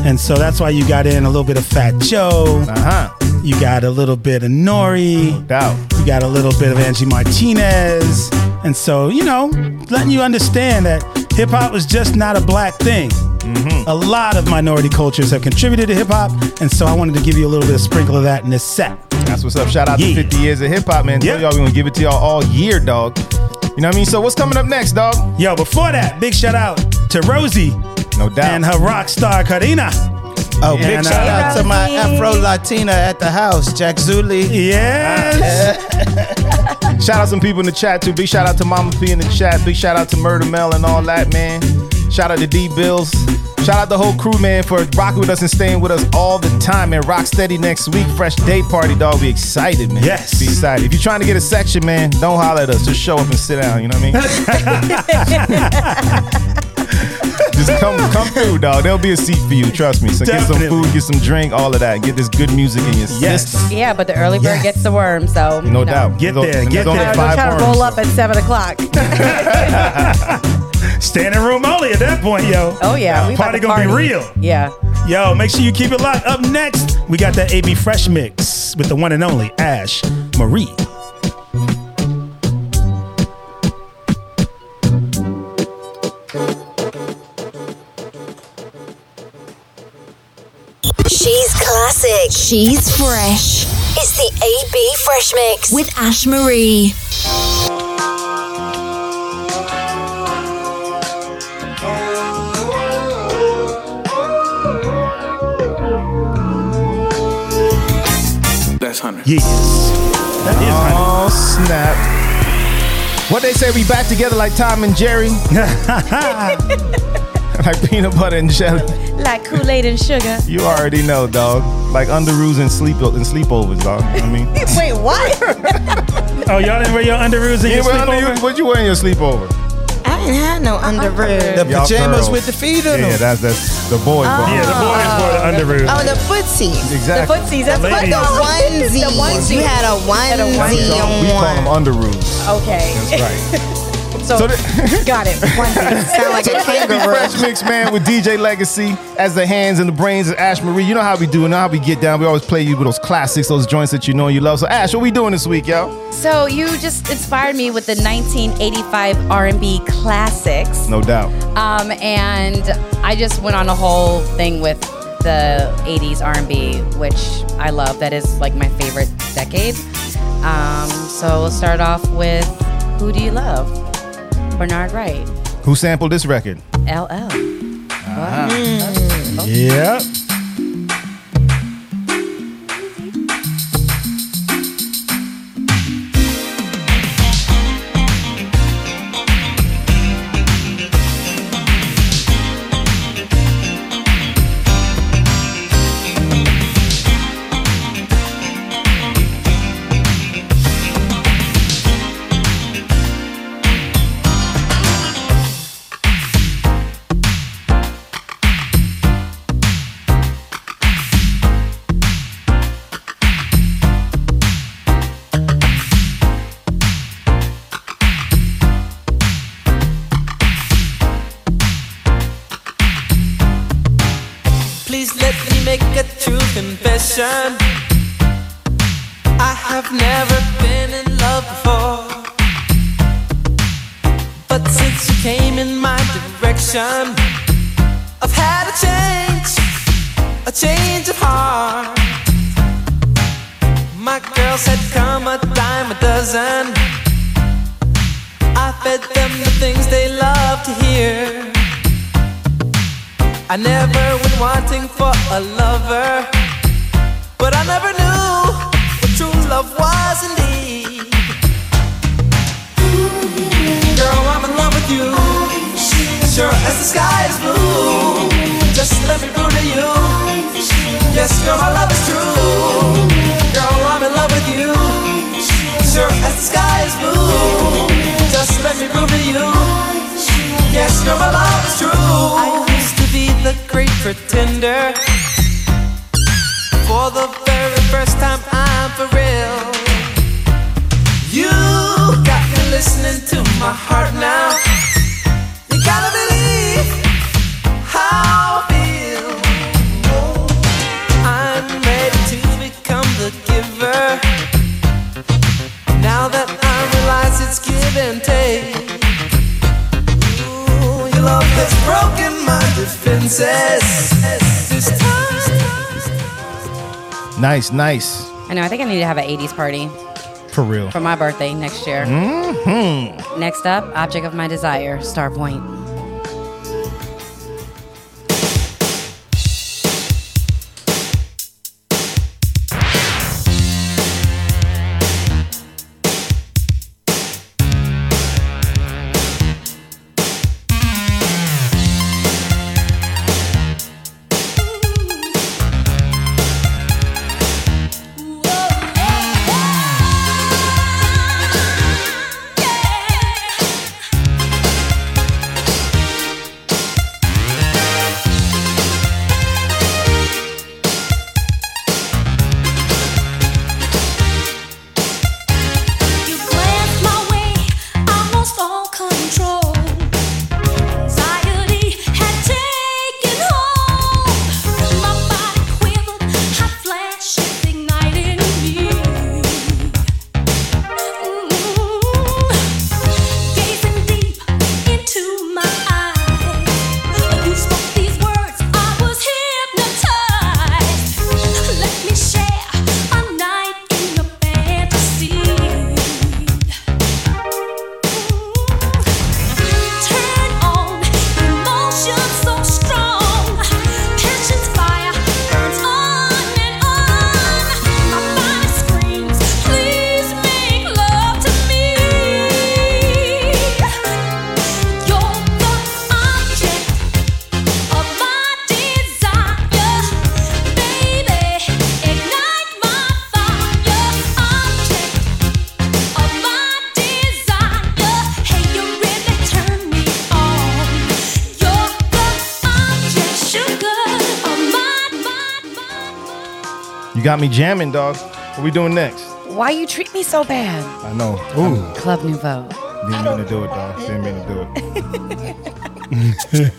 And so that's why you got in a little bit of Fat Joe. Uh-huh. You got a little bit of Nori. No doubt. You got a little bit of Angie Martinez. And so, you know, letting you understand that hip-hop was just not a black thing. Mm-hmm. A lot of minority cultures have contributed to hip-hop, and so I wanted to give you a little bit of sprinkle of that in this set. That's what's up. Shout out to 50 years of hip-hop, man. Tell y'all we're going to give it to y'all all year, dog. You know what I mean? So what's coming up next, dog? Yo, before that, big shout out to Rosie. No doubt. And her rock star, Karina. Oh, yeah, big shout out to my Afro-Latina at the house, Jack Zooli. Yes. Shout out some people in the chat, too. Big shout out to Mama P in the chat. Big shout out to Murder Mel and all that, man. Shout out to D Bills. Shout out the whole crew, man, for rocking with us and staying with us all the time. And rock steady next week. Fresh day party, dog. We excited, man. Yes. Be excited. If you're trying to get a section, man, don't holler at us. Just show up and sit down. You know what I mean? Just come through, dog. There'll be a seat for you. Trust me. So definitely. Get some food, get some drink, all of that. Get this good music in your system. Yeah, but the early bird gets the worm, so. No doubt. Get there. I'm trying to roll up at 7 o'clock. Standing room only at that point, yo. Oh, yeah. Party gonna be real. Yeah. Yo, make sure you keep it locked. Up next, we got that AB Fresh mix with the one and only Ash Marie. She's classic. She's fresh. It's the AB Fresh Mix with Ash Marie. That's 100. Yes. That is 100. Oh, snap. What they say, we back together like Tom and Jerry. Like peanut butter and jelly. Like Kool-Aid and sugar. You already know, dog. Like underoos and sleepovers, dog. You know what I mean? Wait, what? Oh, y'all didn't wear your underoos and your sleepover? What you wearing your sleepover? I didn't have no underoos. The pajamas girls. With the feet on them. Yeah, that's the boys. Oh. Yeah, the boys wore the underoos. Oh, the footsies. Exactly. The footsies. That's the onesies. The onesies. You had a onesie on. We call them underoos. Okay. That's right. Got it. Sound like a kangaroo. Fresh Mix, man, with DJ Legacy as the hands and the brains of Ash Marie. You know how we do, and how we get down. We always play you with those classics, those joints that you know and you love. So, Ash, what we doing this week, y'all? So, you just inspired me with the 1985 R&B classics. No doubt. And I just went on a whole thing with the 80s R&B, which I love. That is, like, my favorite decade. So, we'll start off with Who Do You Love? Bernard Wright. Who sampled this record? LL. Ah. Mm. Okay. Yep. I have never been in love before, but since you came in my direction, I've had a change of heart. My girls had come a dime a dozen. I fed them the things they love to hear. I never went wanting for a lover, but I never knew what true love was indeed. Girl, I'm in love with you, sure as the sky is blue. Just let me prove to you, yes, girl, my love is true. Girl, I'm in love with you, sure as the sky is blue. Just let me prove to you, yes, girl, my love is true. I used to be the great pretender. For the very first time, I'm for real. You got me listening to my heart now. You gotta believe how I feel. I'm ready to become the giver. Now that I realize it's give and take. Ooh, your love has broken my defense. princess. This time. Nice, nice. I know. I think I need to have an 80s party. For real. For my birthday next year. Mm-hmm. Next up, Object of My Desire, Starpoint. Got me jamming, dog. What we doing next? Why you treat me so bad? I know. Ooh. Club Nouveau. Didn't mean to do it, dog. Didn't mean to do it.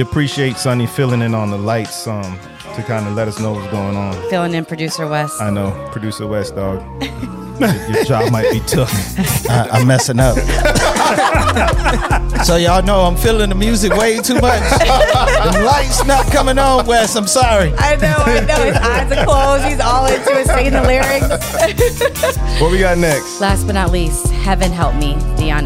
Appreciate Sonny filling in on the lights to kind of let us know what's going on. Filling in producer West. I know, producer West, dog. Your job might be tough. I'm messing up. So y'all know I'm feeling the music way too much. The lights not coming on, Wes. I'm sorry. I know. His eyes are closed. He's all into it, singing the lyrics. What we got next? Last but not least, Heaven Help Me, Deion.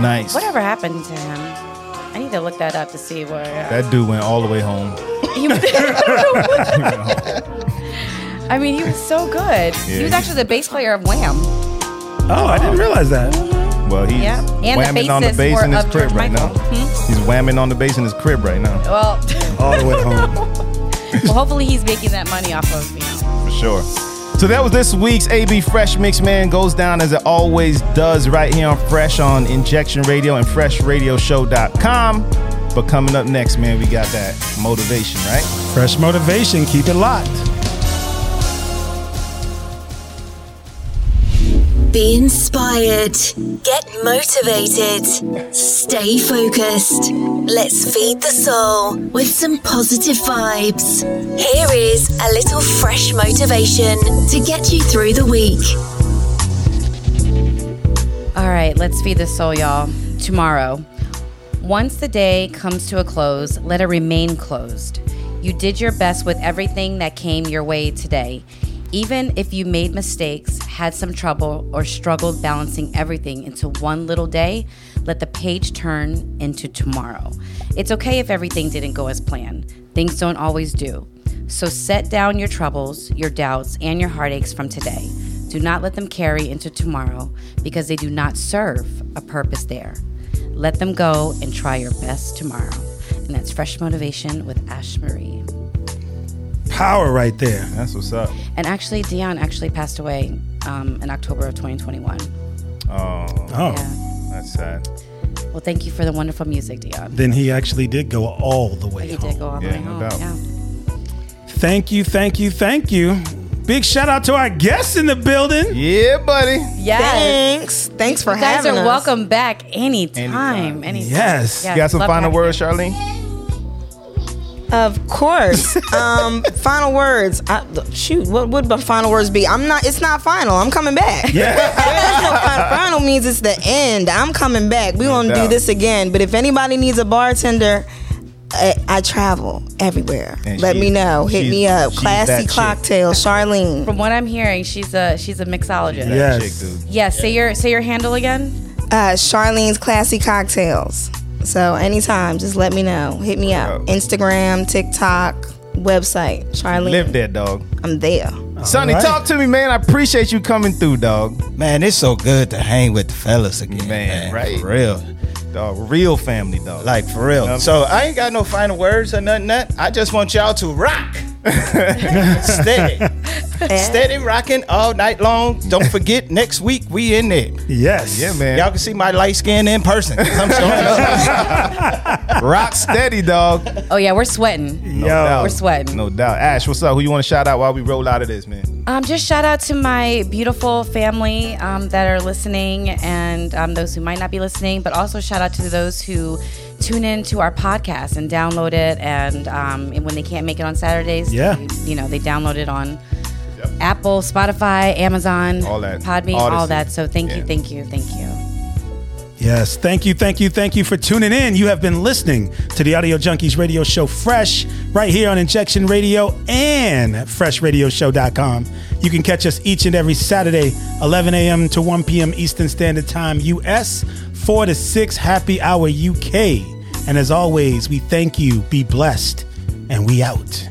Nice. Whatever happened to him? I need to look that up to see where. That dude went all the way home. I mean, he was so good. Yeah, he was actually the bass player of Wham. Oh, I didn't realize that. Well, he's whamming on the bass in his crib right now. He's whamming on the bass in his crib right now. Well, all the way home. Well, hopefully he's making that money off of me. For sure. So that was this week's AB Fresh Mix, man. Goes down as it always does right here on Fresh on Injection Radio and FreshRadioShow.com. But coming up next, man, we got that motivation, right? Fresh motivation. Keep it locked. Be inspired. Get motivated. Stay focused. Let's feed the soul with some positive vibes. Here is a little fresh motivation to get you through the week. All right, let's feed the soul, y'all. Tomorrow. Once the day comes to a close, let it remain closed. You did your best with everything that came your way today. Even if you made mistakes, had some trouble, or struggled balancing everything into one little day, let the page turn into tomorrow. It's okay if everything didn't go as planned. Things don't always do. So set down your troubles, your doubts, and your heartaches from today. Do not let them carry into tomorrow because they do not serve a purpose there. Let them go and try your best tomorrow. And that's Fresh Motivation with Ash Marie. Power right there. That's what's up. And actually, Deion actually passed away in October of 2021. Oh. Yeah. That's sad. Well, thank you for the wonderful music, Deion. Then he actually did go all the way home. He did go all the way home. Doubt. Yeah. Thank you, thank you, thank you. Big shout out to our guests in the building. Yeah, buddy. Yes. Thanks. Thanks for having us. You guys are welcome back anytime. Yes. You got some final words, Charlene? Of course. Final words. What would my final words be? It's not final. I'm coming back. Yeah. There's no final means it's the end. I'm coming back. We won't do this again. But if anybody needs a bartender, I travel everywhere. And let me know. Hit me up. Classy Cocktail, Charlene. From what I'm hearing, she's a mixologist. Yes. Chick, dude. Yeah. Say your handle again. Charlene's Classy Cocktails. So anytime, just let me know. Hit me up. Instagram, TikTok, website. Charlene. Live there, dog. I'm there. Sonny, talk to me, man. I appreciate you coming through, dog. Man, it's so good to hang with the fellas again, man. Right, for real. Dog, real family, dog. Like, for real. So I ain't got no final words or nothing. I just want y'all to rock. Steady rocking all night long. Don't forget, next week we in there. Yes. Yeah, man. Y'all can see my light skin in person. I'm showing up. Rock steady, dog. Oh yeah, we're sweating. No doubt. We're sweating. No doubt. Ash, what's up? Who you want to shout out while we roll out of this, man? Just shout out to my beautiful family that are listening, and those who might not be listening, but also shout out to those who tune in to our podcast and download it, and when they can't make it on Saturdays, they download it on Apple, Spotify, Amazon, all that, Podbean, all that. So thank you. Yes, thank you for tuning in. You have been listening to the Audio Junkies Radio Show Fresh right here on Injection Radio and FreshRadioShow.com. You can catch us each and every Saturday, 11 a.m. to 1 p.m. Eastern Standard Time, U.S., 4 to 6 Happy Hour, U.K. And as always, we thank you, be blessed, and we out.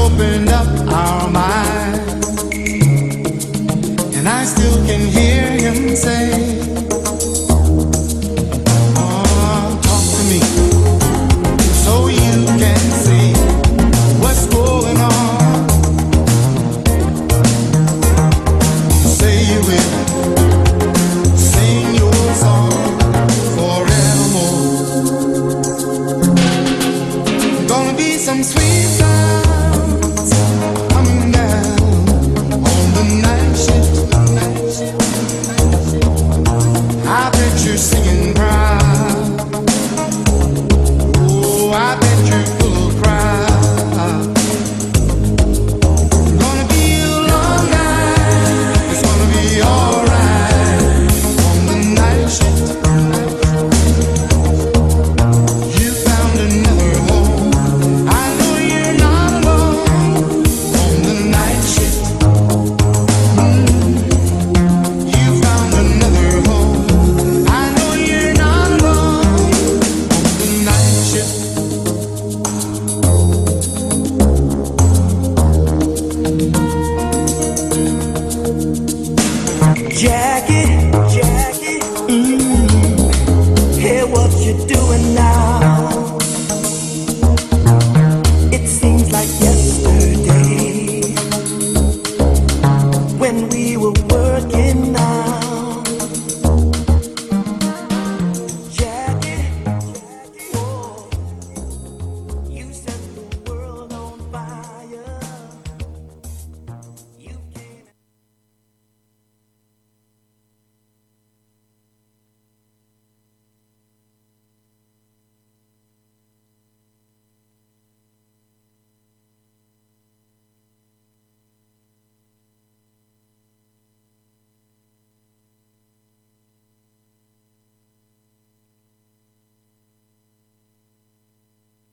Opened up our minds. still can hear him say, oh, talk to me, so you can see what's going on. Say you will sing your song forevermore. Gonna be some sweet song.